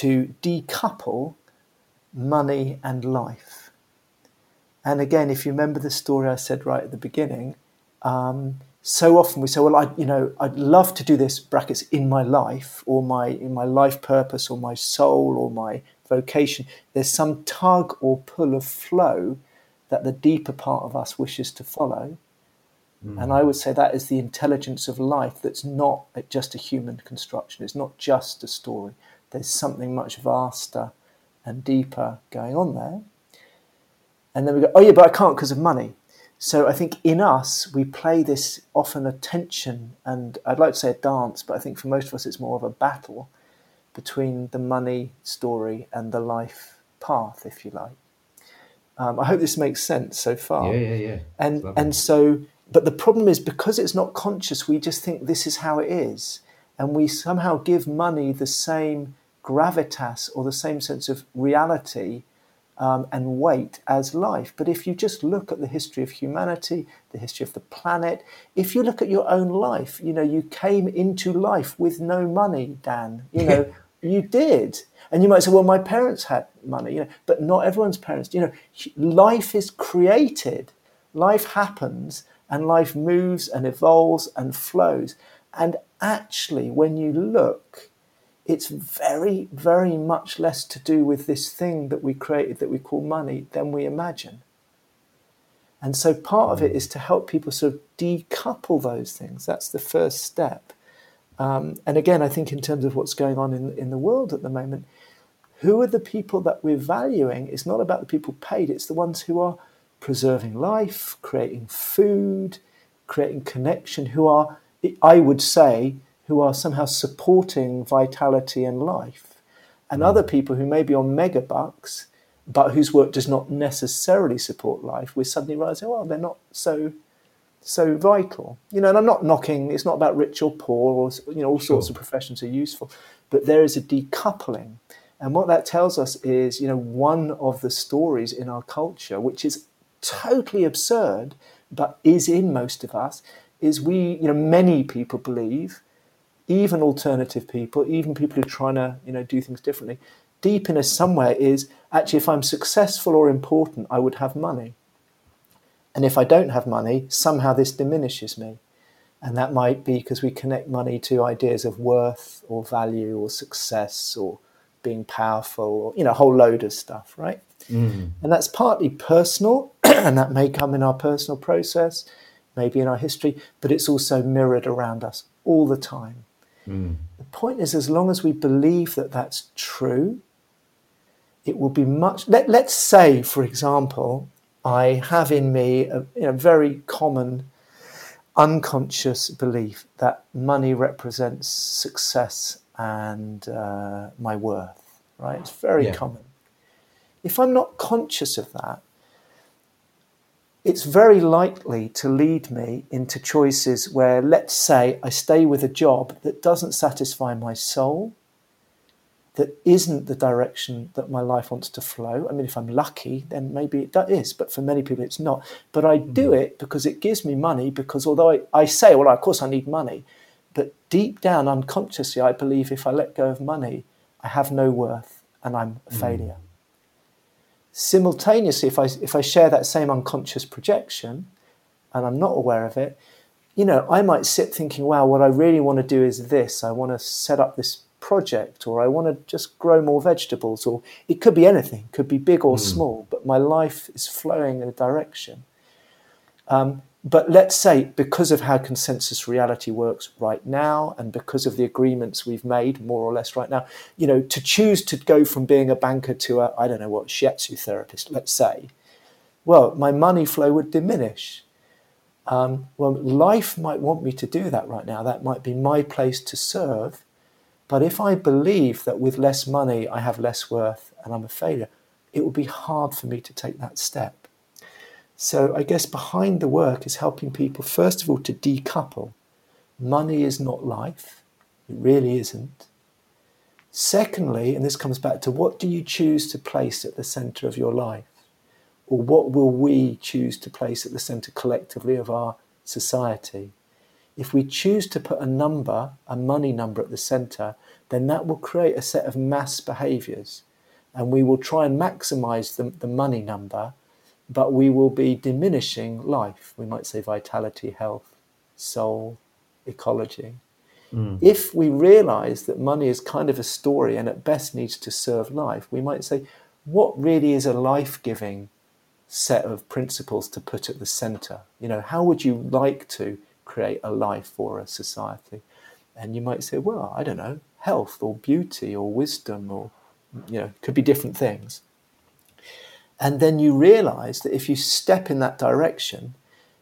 to decouple money and life. And again, if you remember the story I said right at the beginning, um, so often we say, well, I, you know, I'd love to do this, brackets, in my life, or my in my life purpose, or my soul, or my... vocation. There's some tug or pull of flow that the deeper part of us wishes to follow. Mm. And I would say that is the intelligence of life that's not just a human construction. It's not just a story. There's something much vaster and deeper going on there. And then we go, oh yeah, but I can't because of money. So I think in us, we play this often a tension, and I'd like to say a dance, but I think for most of us it's more of a battle between the money story and the life path, if you like. Um, I hope this makes sense so far. Yeah, yeah, yeah. And and so, but the problem is because it's not conscious, we just think this is how it is. And we somehow give money the same gravitas or the same sense of reality um, and weight as life. But if you just look at the history of humanity, the history of the planet, if you look at your own life, you know, you came into life with no money, Dan, you know, you did. And you might say, well, my parents had money, you know, but not everyone's parents. You know, life is created, life happens, and life moves and evolves and flows. And actually, when you look, it's very, very much less to do with this thing that we created that we call money than we imagine. And so part of it is to help people sort of decouple those things. That's the first step. Um, and again, I think in terms of what's going on in, in the world at the moment, who are the people that we're valuing? It's not about the people paid. It's the ones who are preserving life, creating food, creating connection, who are, I would say, who are somehow supporting vitality and life. And other people who may be on megabucks, but whose work does not necessarily support life, we're suddenly realizing, well, they're not so so vital. You know, and I'm not knocking, it's not about rich or poor, or, you know, all sorts of professions are useful, but there is a decoupling. And what that tells us is, you know, one of the stories in our culture, which is totally absurd, but is in most of us, is we, you know, many people believe, even alternative people, even people who are trying to, you know, do things differently, deep in us somewhere is, actually, if I'm successful or important, I would have money. And if I don't have money, somehow this diminishes me. And that might be because we connect money to ideas of worth or value or success or being powerful or, you know, a whole load of stuff, right? Mm. And that's partly personal, and that may come in our personal process, maybe in our history, but it's also mirrored around us all the time. Mm. The point is, as long as we believe that that's true, it will be much... Let, let's say, for example, I have in me a, you know, very common unconscious belief that money represents success and uh, my worth, right? It's very yeah. common. If I'm not conscious of that, it's very likely to lead me into choices where, let's say, I stay with a job that doesn't satisfy my soul, that isn't the direction that my life wants to flow. I mean, if I'm lucky, then maybe it is, but for many people it's not. But I do it because it gives me money, because although I, I say, well, of course I need money, but deep down unconsciously I believe if I let go of money, I have no worth and I'm a failure. Mm. Simultaneously, if I, if I share that same unconscious projection and I'm not aware of it, you know, I might sit thinking, wow, what I really want to do is this. I want to set up this project, or I want to just grow more vegetables, or it could be anything, could be big or mm. small, but my life is flowing in a direction. Um, but let's say because of how consensus reality works right now, and because of the agreements we've made more or less right now, you know, to choose to go from being a banker to a, I don't know what, shiatsu therapist, let's say, well, my money flow would diminish. Um, well, life might want me to do that right now. That might be my place to serve. But if I believe that with less money, I have less worth and I'm a failure, it will be hard for me to take that step. So I guess behind the work is helping people, first of all, to decouple. Money is not life. It really isn't. Secondly, and this comes back to what do you choose to place at the centre of your life? Or what will we choose to place at the centre collectively of our society? If we choose to put a number, a money number at the centre, then that will create a set of mass behaviours. And we will try and maximise the, the money number, but we will be diminishing life. We might say vitality, health, soul, ecology. Mm. If we realize that money is kind of a story and at best needs to serve life, we might say, what really is a life-giving set of principles to put at the center? You know, how would you like to create a life for a society? And you might say, well, I don't know, health or beauty or wisdom, or, you know, could be different things. And then you realize that if you step in that direction,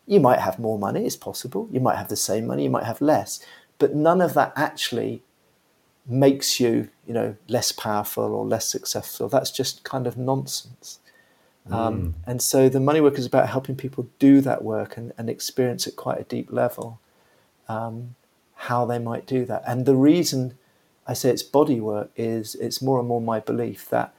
you might have more money, it's possible. You might have the same money, you might have less. But none of that actually makes you, you know, less powerful or less successful. That's just kind of nonsense. Mm. Um, and so the money work is about helping people do that work and, and experience at quite a deep level um, how they might do that. And the reason I say it's body work is it's more and more my belief that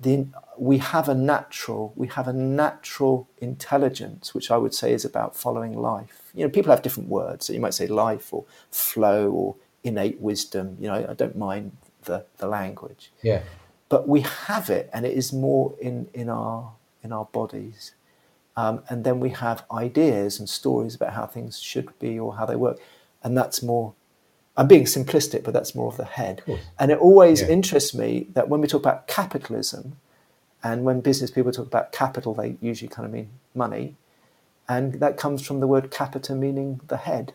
The, we have a natural, we have a natural intelligence, which I would say is about following life. You know, people have different words. So you might say life or flow or innate wisdom. You know, I don't mind the, the language. Yeah. But we have it, and it is more in, in our in our bodies. Um, and then we have ideas and stories about how things should be or how they work. And that's more... I'm being simplistic, but that's more of the head. Of and it always yeah. interests me that when we talk about capitalism, and when business people talk about capital, they usually kind of mean money. And that comes from the word capita, meaning the head.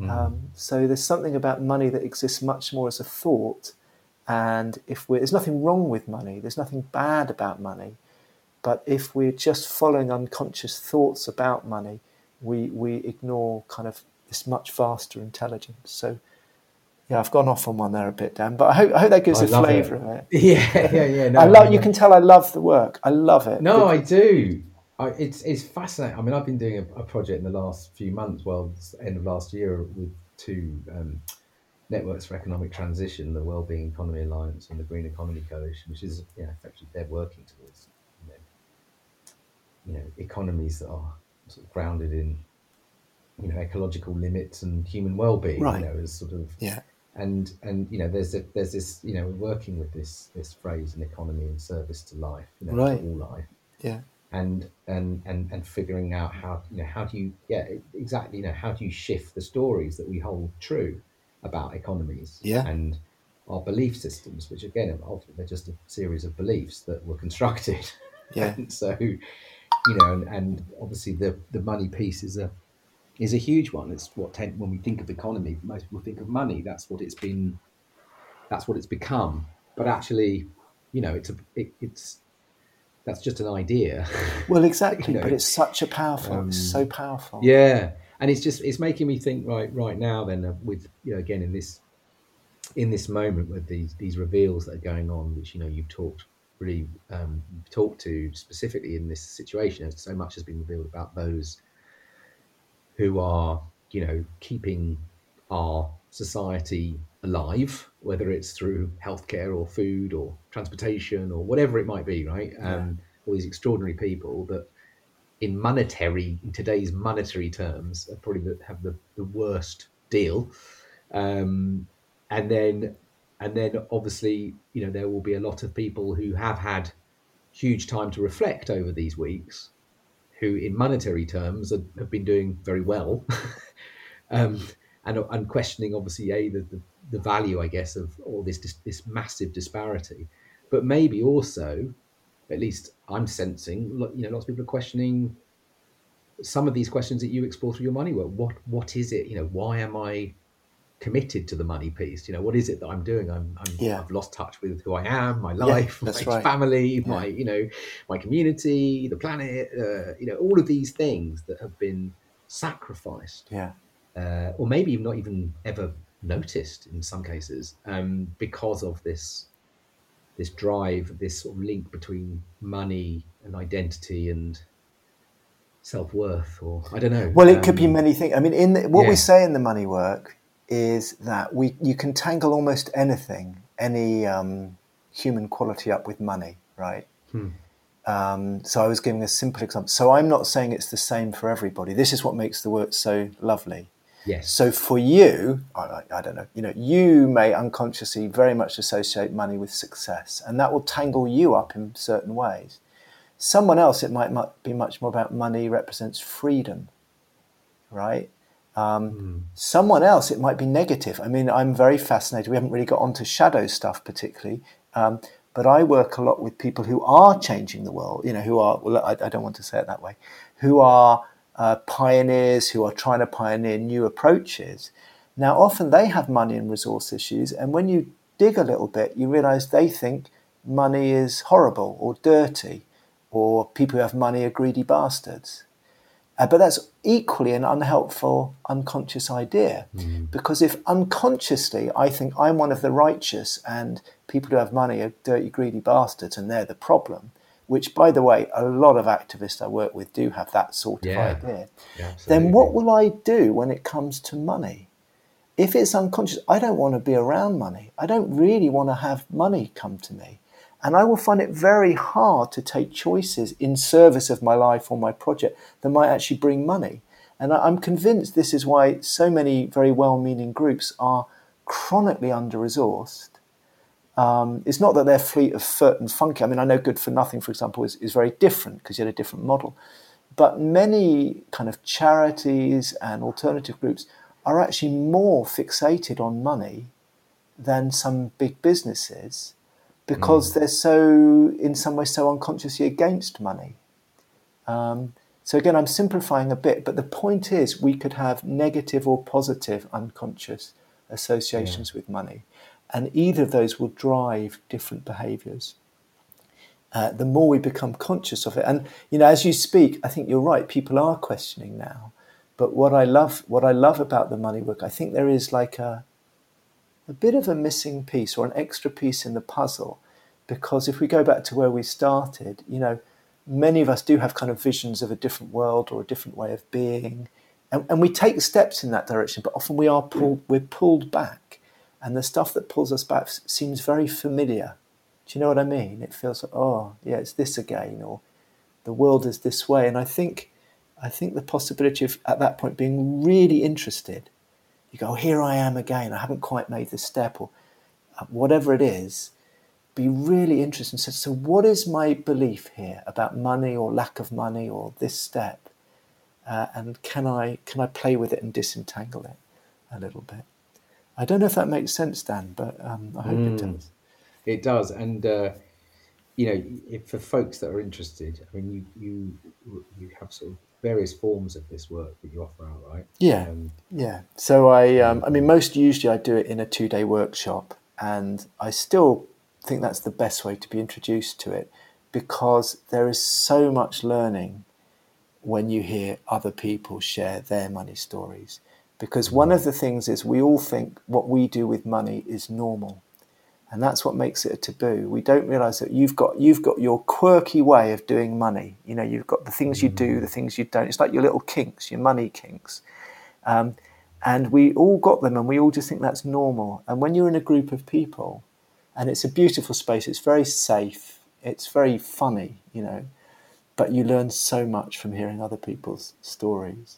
Mm. Um, so there's something about money that exists much more as a thought. And if we're, there's nothing wrong with money, there's nothing bad about money. But if we're just following unconscious thoughts about money, we we ignore kind of this much vaster intelligence. So, yeah, I've gone off on one there a bit, Dan, but I hope I hope that gives I a flavour of it. Yeah, yeah, yeah. No, I love. No, you no. can tell I love the work. I love it. No, I do. I, it's it's fascinating. I mean, I've been doing a, a project in the last few months, well, end of last year, with two um, networks for economic transition: the Wellbeing Economy Alliance and the Green Economy Coalition, which is, you know, actually they're working towards, you know, economies that are sort of grounded in, you know, ecological limits and human well-being, right. you know, as sort of, yeah. and, and, you know, there's a, there's this, you know, we're working with this, this phrase, an economy in service to life, you know, right. to all life. Yeah. And, and, and, and figuring out how, you know, how do you, yeah, exactly, you know, how do you shift the stories that we hold true about economies yeah. and our belief systems, which again, ultimately they're just a series of beliefs that were constructed. Yeah. And so, you know, and, and obviously the, the money piece is a is a huge one. It's what ten, when we think of economy, most people think of money. That's what it's been. That's what it's become. But actually, you know, it's a it, it's that's just an idea. Well, exactly. you know, but it's such a powerful. Um, it's so powerful. Yeah, and it's just it's making me think right right now. Then uh, with you know again in this in this moment with these these reveals that are going on, which you know you've talked. really um, talked to specifically in this situation. So much has been revealed about those who are, you know, keeping our society alive, whether it's through healthcare or food or transportation or whatever it might be, right? Yeah. Um, all these extraordinary people that in monetary, in today's monetary terms, are probably the, have the, the worst deal. Um, and then And then obviously, you know, there will be a lot of people who have had huge time to reflect over these weeks, who in monetary terms have, have been doing very well um, and, and questioning obviously a, the, the, the value, I guess, of all this, this massive disparity. But maybe also, at least I'm sensing, you know, lots of people are questioning some of these questions that you explore through your money work. What, what is it? You know, why am I committed to the money piece? You know, what is it that I'm doing? I'm, I'm yeah. I've lost touch with who I am, my life, yeah, my right. family, yeah. my, you know, my community, the planet, uh, you know, all of these things that have been sacrificed, yeah, uh, or maybe not even ever noticed in some cases, um, because of this, this drive, this sort of link between money and identity and self-worth, or I don't know. Well, it um, could be many things. I mean, in the, what yeah. we say in the money work is that we you can tangle almost anything, any um, human quality up with money, right? Hmm. Um, so I was giving a simple example. So I'm not saying it's the same for everybody. This is what makes the work so lovely. Yes. So for you, I, I don't know, you know, you may unconsciously very much associate money with success, and that will tangle you up in certain ways. Someone else, it might be much more about money represents freedom, right? Um, mm. Someone else, it might be negative. I mean, I'm very fascinated. We haven't really got onto shadow stuff particularly, um, but I work a lot with people who are changing the world, you know, who are, well, I, I don't want to say it that way, who are uh, pioneers, who are trying to pioneer new approaches. Now, often they have money and resource issues, and when you dig a little bit, you realise they think money is horrible or dirty, or people who have money are greedy bastards. Uh, but that's equally an unhelpful, unconscious idea. Mm. Because if unconsciously I think I'm one of the righteous and people who have money are dirty, greedy bastards and they're the problem, which, by the way, a lot of activists I work with do have that sort yeah. of idea, yeah, then what will I do when it comes to money? If it's unconscious, I don't want to be around money. I don't really want to have money come to me. And I will find it very hard to take choices in service of my life or my project that might actually bring money. And I'm convinced this is why so many very well-meaning groups are chronically under-resourced. Um, it's not that they're fleet of foot and funky. I mean, I know Good for Nothing, for example, is, is very different because you had a different model. But many kind of charities and alternative groups are actually more fixated on money than some big businesses, because they're so, in some ways, so unconsciously against money. Um, So again, I'm simplifying a bit, but the point is we could have negative or positive unconscious associations yeah. with money, and either of those will drive different behaviours. Uh, the more we become conscious of it, and you know, as you speak, I think you're right. People are questioning now, but what I love, what I love about the money work, I think there is like a, a bit of a missing piece or an extra piece in the puzzle, because if we go back to where we started, you know, many of us do have kind of visions of a different world or a different way of being, and, and we take steps in that direction, but often we are pulled, we're pulled back, and the stuff that pulls us back seems very familiar. Do you know what I mean? It feels like, oh, yeah, it's this again, or the world is this way. And I think I think the possibility of, at that point, being really interested, you go, oh, here I am again, I haven't quite made this step, or whatever it is, be really interested and say, so what is my belief here about money or lack of money or this step? Uh, and can I can I play with it and disentangle it a little bit? I don't know if that makes sense, Dan, but um, I hope mm. it does. It does, and uh, you know, if, for folks that are interested, I mean, you you you have sort of various forms of this work that you offer out, right? Yeah, um, yeah. So I, um, I mean, most usually I do it in a two-day workshop, and I still think that's the best way to be introduced to it, because there is so much learning when you hear other people share their money stories. Because one of the things is we all think what we do with money is normal. And that's what makes it a taboo. We don't realise that you've got you've got your quirky way of doing money. You know, you've got the things you do, the things you don't. It's like your little kinks, your money kinks. Um, and we all got them, and we all just think that's normal. And when you're in a group of people, and it's a beautiful space, it's very safe, it's very funny, you know, but you learn so much from hearing other people's stories.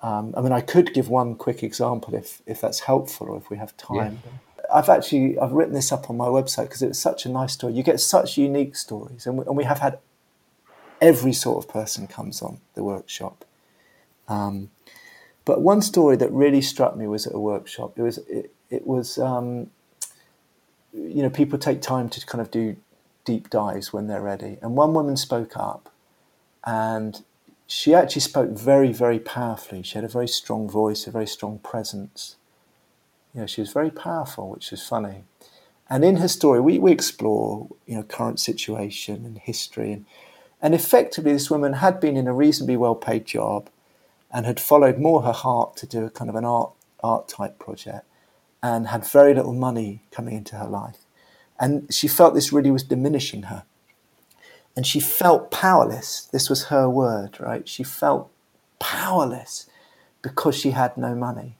Um, I mean, I could give one quick example if if that's helpful or if we have time. Yeah. I've actually, I've written this up on my website because it was such a nice story. You get such unique stories, and we, and we have had every sort of person comes on the workshop. Um, but one story that really struck me was at a workshop. It was, it, it was um, you know, people take time to kind of do deep dives when they're ready. And one woman spoke up, and she actually spoke very, very powerfully. She had a very strong voice, a very strong presence. You know, she was very powerful, which was funny. And in her story, we, we explore, you know, current situation and history. And, and effectively, this woman had been in a reasonably well-paid job and had followed more her heart to do a kind of an art, art-type project, and had very little money coming into her life. And she felt this really was diminishing her. And she felt powerless. This was her word, right? She felt powerless because she had no money.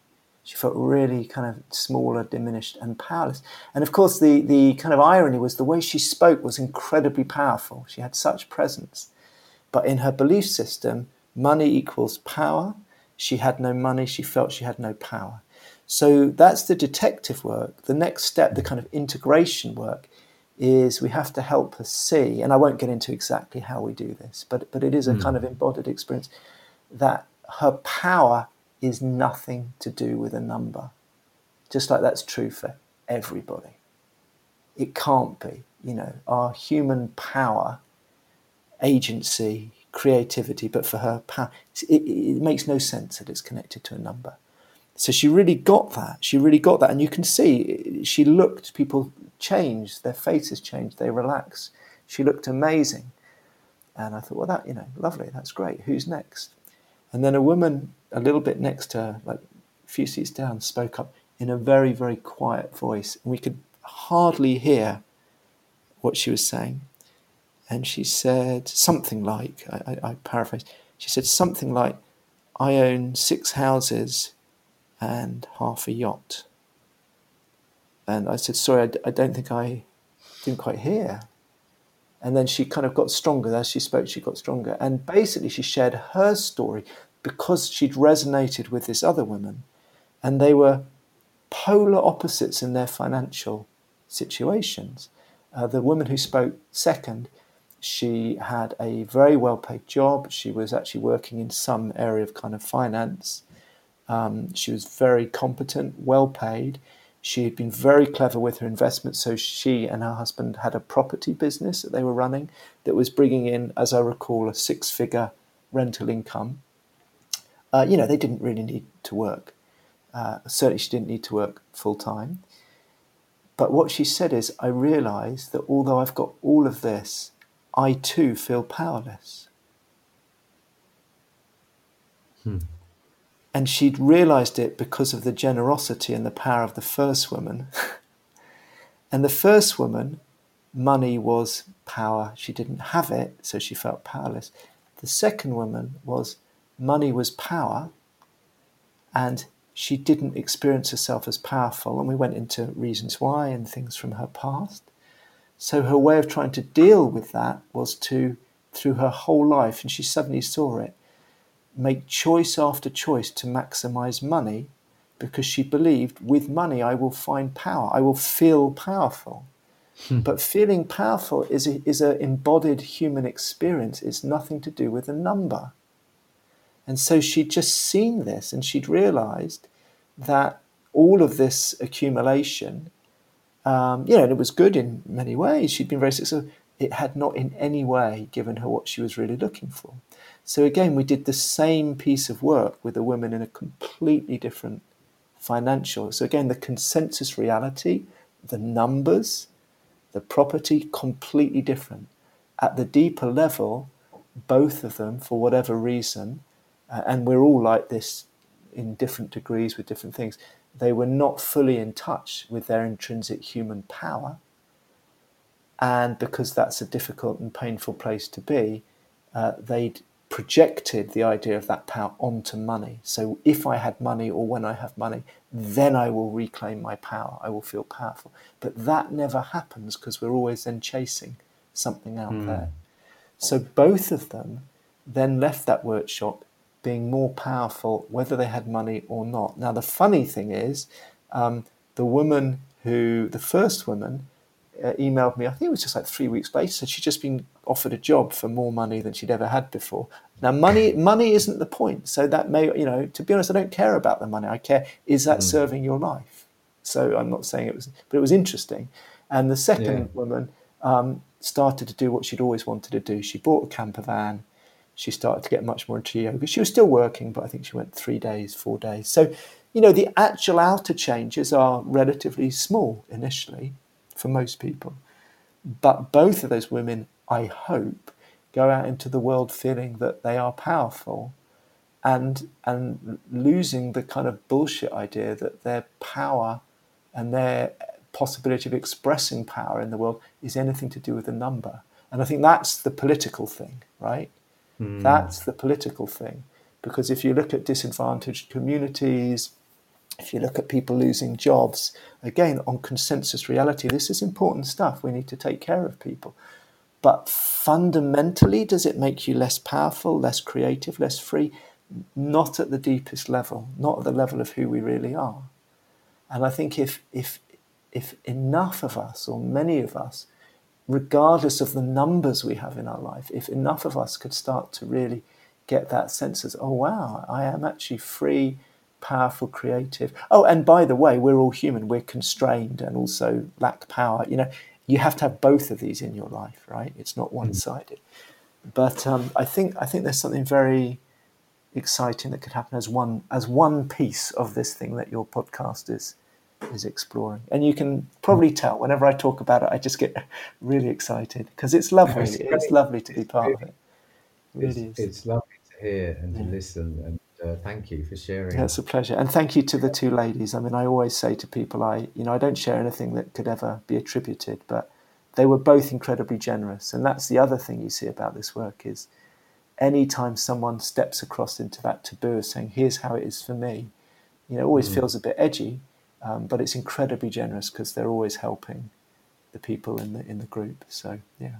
She felt really kind of smaller, diminished and powerless. And of course, the, the kind of irony was the way she spoke was incredibly powerful. She had such presence. But in her belief system, money equals power. She had no money. She felt she had no power. So that's the detective work. The next step, the kind of integration work, is we have to help her see, and I won't get into exactly how we do this, but, but it is a mm. kind of embodied experience, that her power is nothing to do with a number. Just like that's true for everybody. It can't be, you know, our human power, agency, creativity, but for her power, it, it makes no sense that it's connected to a number. So she really got that. She really got that. And you can see, she looked, people changed, their faces changed, they relaxed. She looked amazing. And I thought, well, that, you know, lovely, that's great. Who's next? And then a woman a little bit next to her, like a few seats down, spoke up in a very, very quiet voice. And we could hardly hear what she was saying. And she said something like, I, I, I paraphrase, she said something like, I own six houses and half a yacht. And I said, sorry, I, I don't think I didn't quite hear. And then she kind of got stronger. As she spoke, she got stronger. And basically she shared her story because she'd resonated with this other woman, and they were polar opposites in their financial situations. Uh, the woman who spoke second, she had a very well-paid job. She was actually working in some area of kind of finance. Um, she was very competent, well-paid. She had been very clever with her investments, so she and her husband had a property business that they were running that was bringing in, as I recall, a six-figure rental income, uh, you know, they didn't really need to work. Uh, certainly she didn't need to work full-time. But what she said is, I realise that although I've got all of this, I too feel powerless. Hmm. And she'd realised it because of the generosity and the power of the first woman. And the first woman, money was power. She didn't have it, so she felt powerless. The second woman was money was power, and she didn't experience herself as powerful. And we went into reasons why and things from her past. So her way of trying to deal with that was to, through her whole life, and she suddenly saw it, make choice after choice to maximize money, because she believed with money I will find power, I will feel powerful. Hmm. But feeling powerful is a, is an embodied human experience. It's nothing to do with a number. And so she'd just seen this, and she'd realized that all of this accumulation, um, you know, and it was good in many ways. She'd been very successful. It had not in any way given her what she was really looking for. So again, we did the same piece of work with a woman in a completely different financial. So again, the consensus reality, the numbers, the property, completely different. At the deeper level, both of them, for whatever reason, uh, and we're all like this in different degrees with different things, they were not fully in touch with their intrinsic human power. And because that's a difficult and painful place to be, uh, they'd projected the idea of that power onto money. So if I had money, or when I have money, then I will reclaim my power. I will feel powerful. But that never happens, because we're always then chasing something out mm. there. So both of them then left that workshop being more powerful, whether they had money or not. Now, the funny thing is, um, the woman who, the first woman, Uh, emailed me, I think it was just like three weeks later, said she'd just been offered a job for more money than she'd ever had before. Now, money money isn't the point. So that may, you know, to be honest, I don't care about the money. I care, is that mm. serving your life? So I'm not saying it was, but it was interesting. And the second yeah. woman um, started to do what she'd always wanted to do. She bought a camper van. She started to get much more into yoga. She was still working, but I think she went three days, four days. So, you know, the actual outer changes are relatively small initially, for most people. But both of those women, I hope, go out into the world feeling that they are powerful, and and losing the kind of bullshit idea that their power and their possibility of expressing power in the world is anything to do with a number. And I think that's the political thing, right? Mm. That's the political thing. Because if you look at disadvantaged communities, if you look at people losing jobs, again, on consensus reality, this is important stuff. We need to take care of people. But fundamentally, does it make you less powerful, less creative, less free? Not at the deepest level, not at the level of who we really are. And I think if if if enough of us, or many of us, regardless of the numbers we have in our life, if enough of us could start to really get that sense as, oh, wow, I am actually free, powerful, creative. Oh, and by the way, we're all human. We're constrained and also lack power. You know, you have to have both of these in your life, right? It's not one-sided. Mm. But um, I think I think there's something very exciting that could happen as one as one piece of this thing that your podcast is is exploring. And you can probably tell whenever I talk about it, I just get really excited, because it's lovely. It's, it's lovely to be part it's, of it. It really it's, is. It's lovely to hear and to yeah. listen. And Uh, thank you for sharing. That's a pleasure, and thank you to the two ladies. I mean, I always say to people, I you know, I don't share anything that could ever be attributed, but they were both incredibly generous, and that's the other thing you see about this work is, anytime someone steps across into that taboo of saying, "Here's how it is for me," you know, it always mm. feels a bit edgy, um, but it's incredibly generous because they're always helping the people in the in the group. So yeah.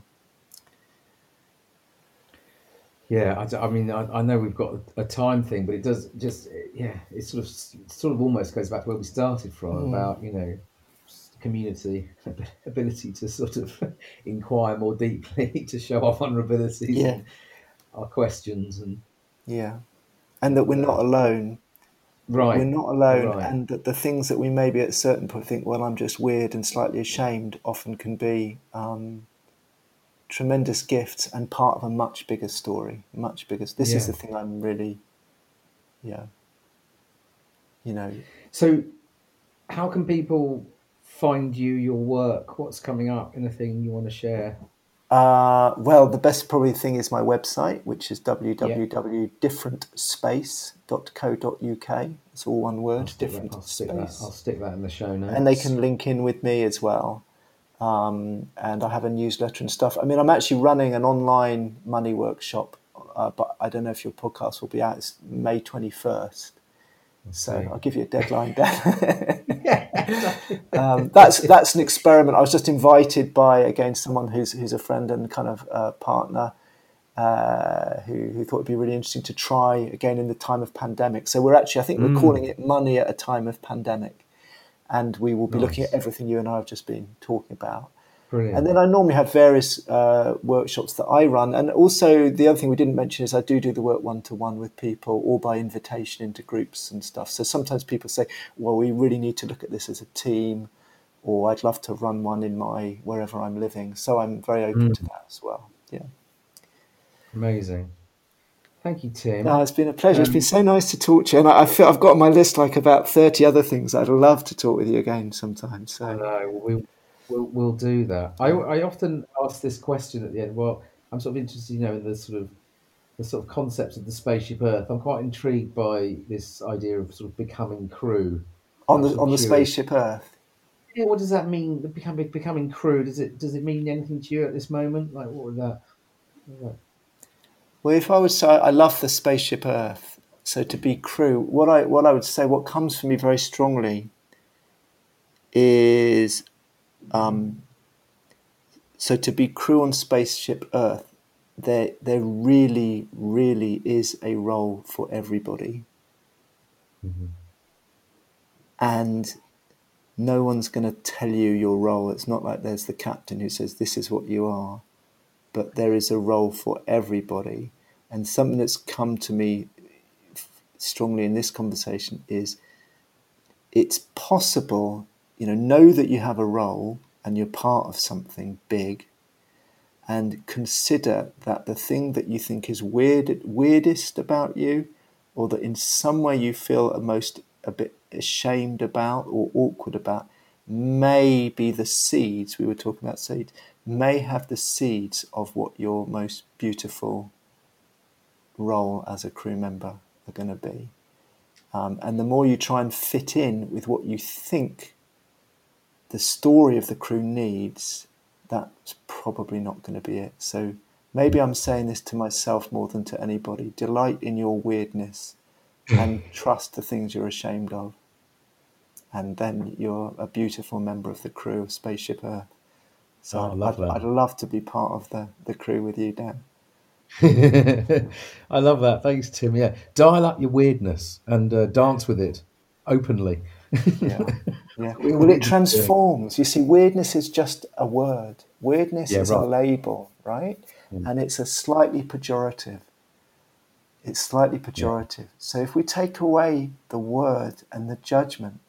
Yeah, I, I mean, I, I know we've got a time thing, but it does just, yeah, it sort of, sort of almost goes back to where we started from mm. about, you know, community, ability to sort of inquire more deeply, to show our vulnerabilities, yeah. and our questions, and yeah, and that we're not alone, right? We're not alone, right. And that the things that we maybe at a certain point think, well, I'm just weird and slightly ashamed, often can be um, tremendous gift and part of a much bigger story, much bigger. This yeah. is the thing I'm really, yeah, you know. So how can people find you, your work? What's coming up? Anything you want to share? Uh, well, the best probably thing is my website, which is w w w dot different space dot co dot u k. It's all one word, Different Space. I'll stick that, I'll stick that in the show notes. And they can link in with me as well. Um, and I have a newsletter and stuff. I mean, I'm actually running an online money workshop, uh, but I don't know if your podcast will be out. It's May twenty-first. So I'll give you a deadline then. um, that's that's an experiment. I was just invited by, again, someone who's who's a friend and kind of uh, partner uh, who, who thought it'd be really interesting to try again in the time of pandemic. So we're actually, I think we're mm. calling it Money at a Time of Pandemic. And we will be nice. looking at everything you and I have just been talking about. Brilliant. And then I normally have various uh, workshops that I run. And also the other thing we didn't mention is I do do the work one-to-one with people or by invitation into groups and stuff. So sometimes people say, well, we really need to look at this as a team, or I'd love to run one in my wherever I'm living. So I'm very open mm. to that as well. Yeah. Amazing. Thank you, Tim. No, it's been a pleasure. Um, it's been so nice to talk to you. And I, I feel I've got on my list like about thirty other things. I'd love to talk with you again sometime. So. I know. We We'll, we'll do that. I, I often ask this question at the end. Well, I'm sort of interested, you know, in the sort of the sort of concepts of the Spaceship Earth. I'm quite intrigued by this idea of sort of becoming crew on the on the Spaceship Earth. Yeah, what does that mean? Becoming becoming crew. Does it does it mean anything to you at this moment? Like, what would that? What would that... Well, if I would say I love the Spaceship Earth, so to be crew, what I what I would say, what comes for me very strongly is. Um, so to be crew on Spaceship Earth, there there really, really is a role for everybody. Mm-hmm. And no one's going to tell you your role. It's not like there's the captain who says, this is what you are. But there is a role for everybody. And something that's come to me strongly in this conversation is it's possible. You know, know that you have a role and you're part of something big, and consider that the thing that you think is weird, weirdest about you, or that in some way you feel most a bit ashamed about or awkward about, may be the seeds, we were talking about seeds, may have the seeds of what your most beautiful role as a crew member are going to be. Um, and the more you try and fit in with what you think the story of the crew needs, that's probably not going to be it. So maybe I'm saying this to myself more than to anybody. Delight in your weirdness and trust the things you're ashamed of. And then you're a beautiful member of the crew of Spaceship Earth. So oh, I love I'd, that. I'd love to be part of the, the crew with you, Dan. I love that. Thanks, Tim. Yeah. Dial up your weirdness and uh, dance with it openly. yeah. yeah. Well, it transforms. You see, weirdness is just a word. Weirdness yeah, is right. a label, right? Mm. And it's a slightly pejorative. It's slightly pejorative. Yeah. So if we take away the word and the judgment,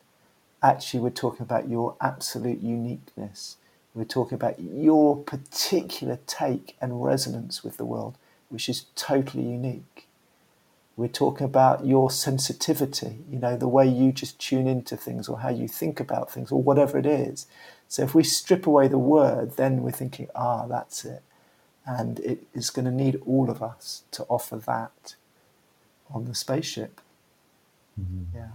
actually we're talking about your absolute uniqueness. We're talking about your particular take and resonance with the world, which is totally unique. We're talking about your sensitivity, you know, the way you just tune into things or how you think about things or whatever it is. So if we strip away the word, then we're thinking, ah, that's it. And it is going to need all of us to offer that on the spaceship. Mm-hmm. Yeah.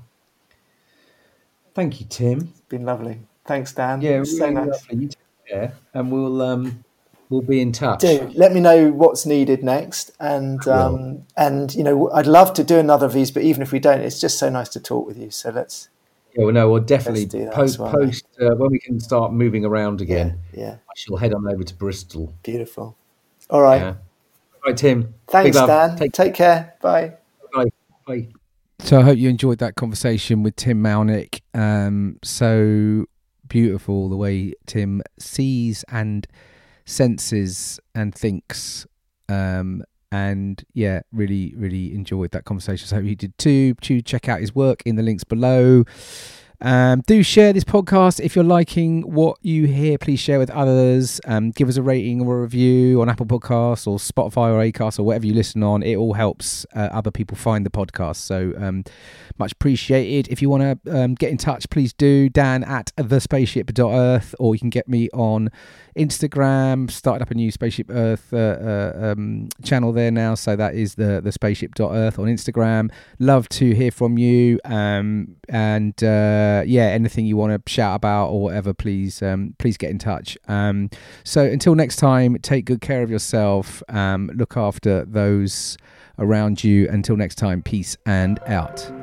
Thank you, Tim. It's been lovely. Thanks, Dan. Yeah, so really nice. Lovely. You take care. And we'll... Um... We'll be in touch. Do let me know what's needed next, and um, and you know I'd love to do another of these, but even if we don't, it's just so nice to talk with you. So let's. Yeah, well, no, we'll definitely do that post, well, post uh, when we can start moving around again. Yeah, yeah, I shall head on over to Bristol. Beautiful. All right. Yeah. All right, Tim. Thanks, Dan. Take, Take care. Bye. Bye. Bye. So I hope you enjoyed that conversation with Tim Malnick. Um, so beautiful the way Tim sees and. Senses and thinks, um, and yeah, really, really enjoyed that conversation. So I hope you did too. Check out his work in the links below. Um, do share this podcast. If you're liking what you hear, please share with others. Um, give us a rating or a review on Apple Podcasts or Spotify or Acast or whatever you listen on. It all helps uh, other people find the podcast. So um, much appreciated. If you want to um, get in touch, please do. Dan at the spaceship dot earth, or you can get me on Instagram. Started up a new Spaceship Earth uh, uh, um, channel there now. So that is the, the spaceship dot earth on Instagram. Love to hear from you. Um, and uh, yeah, anything you want to shout about or whatever, please, um, please get in touch. Um, so until next time, take good care of yourself. Um, look after those around you. Until next time, peace and out.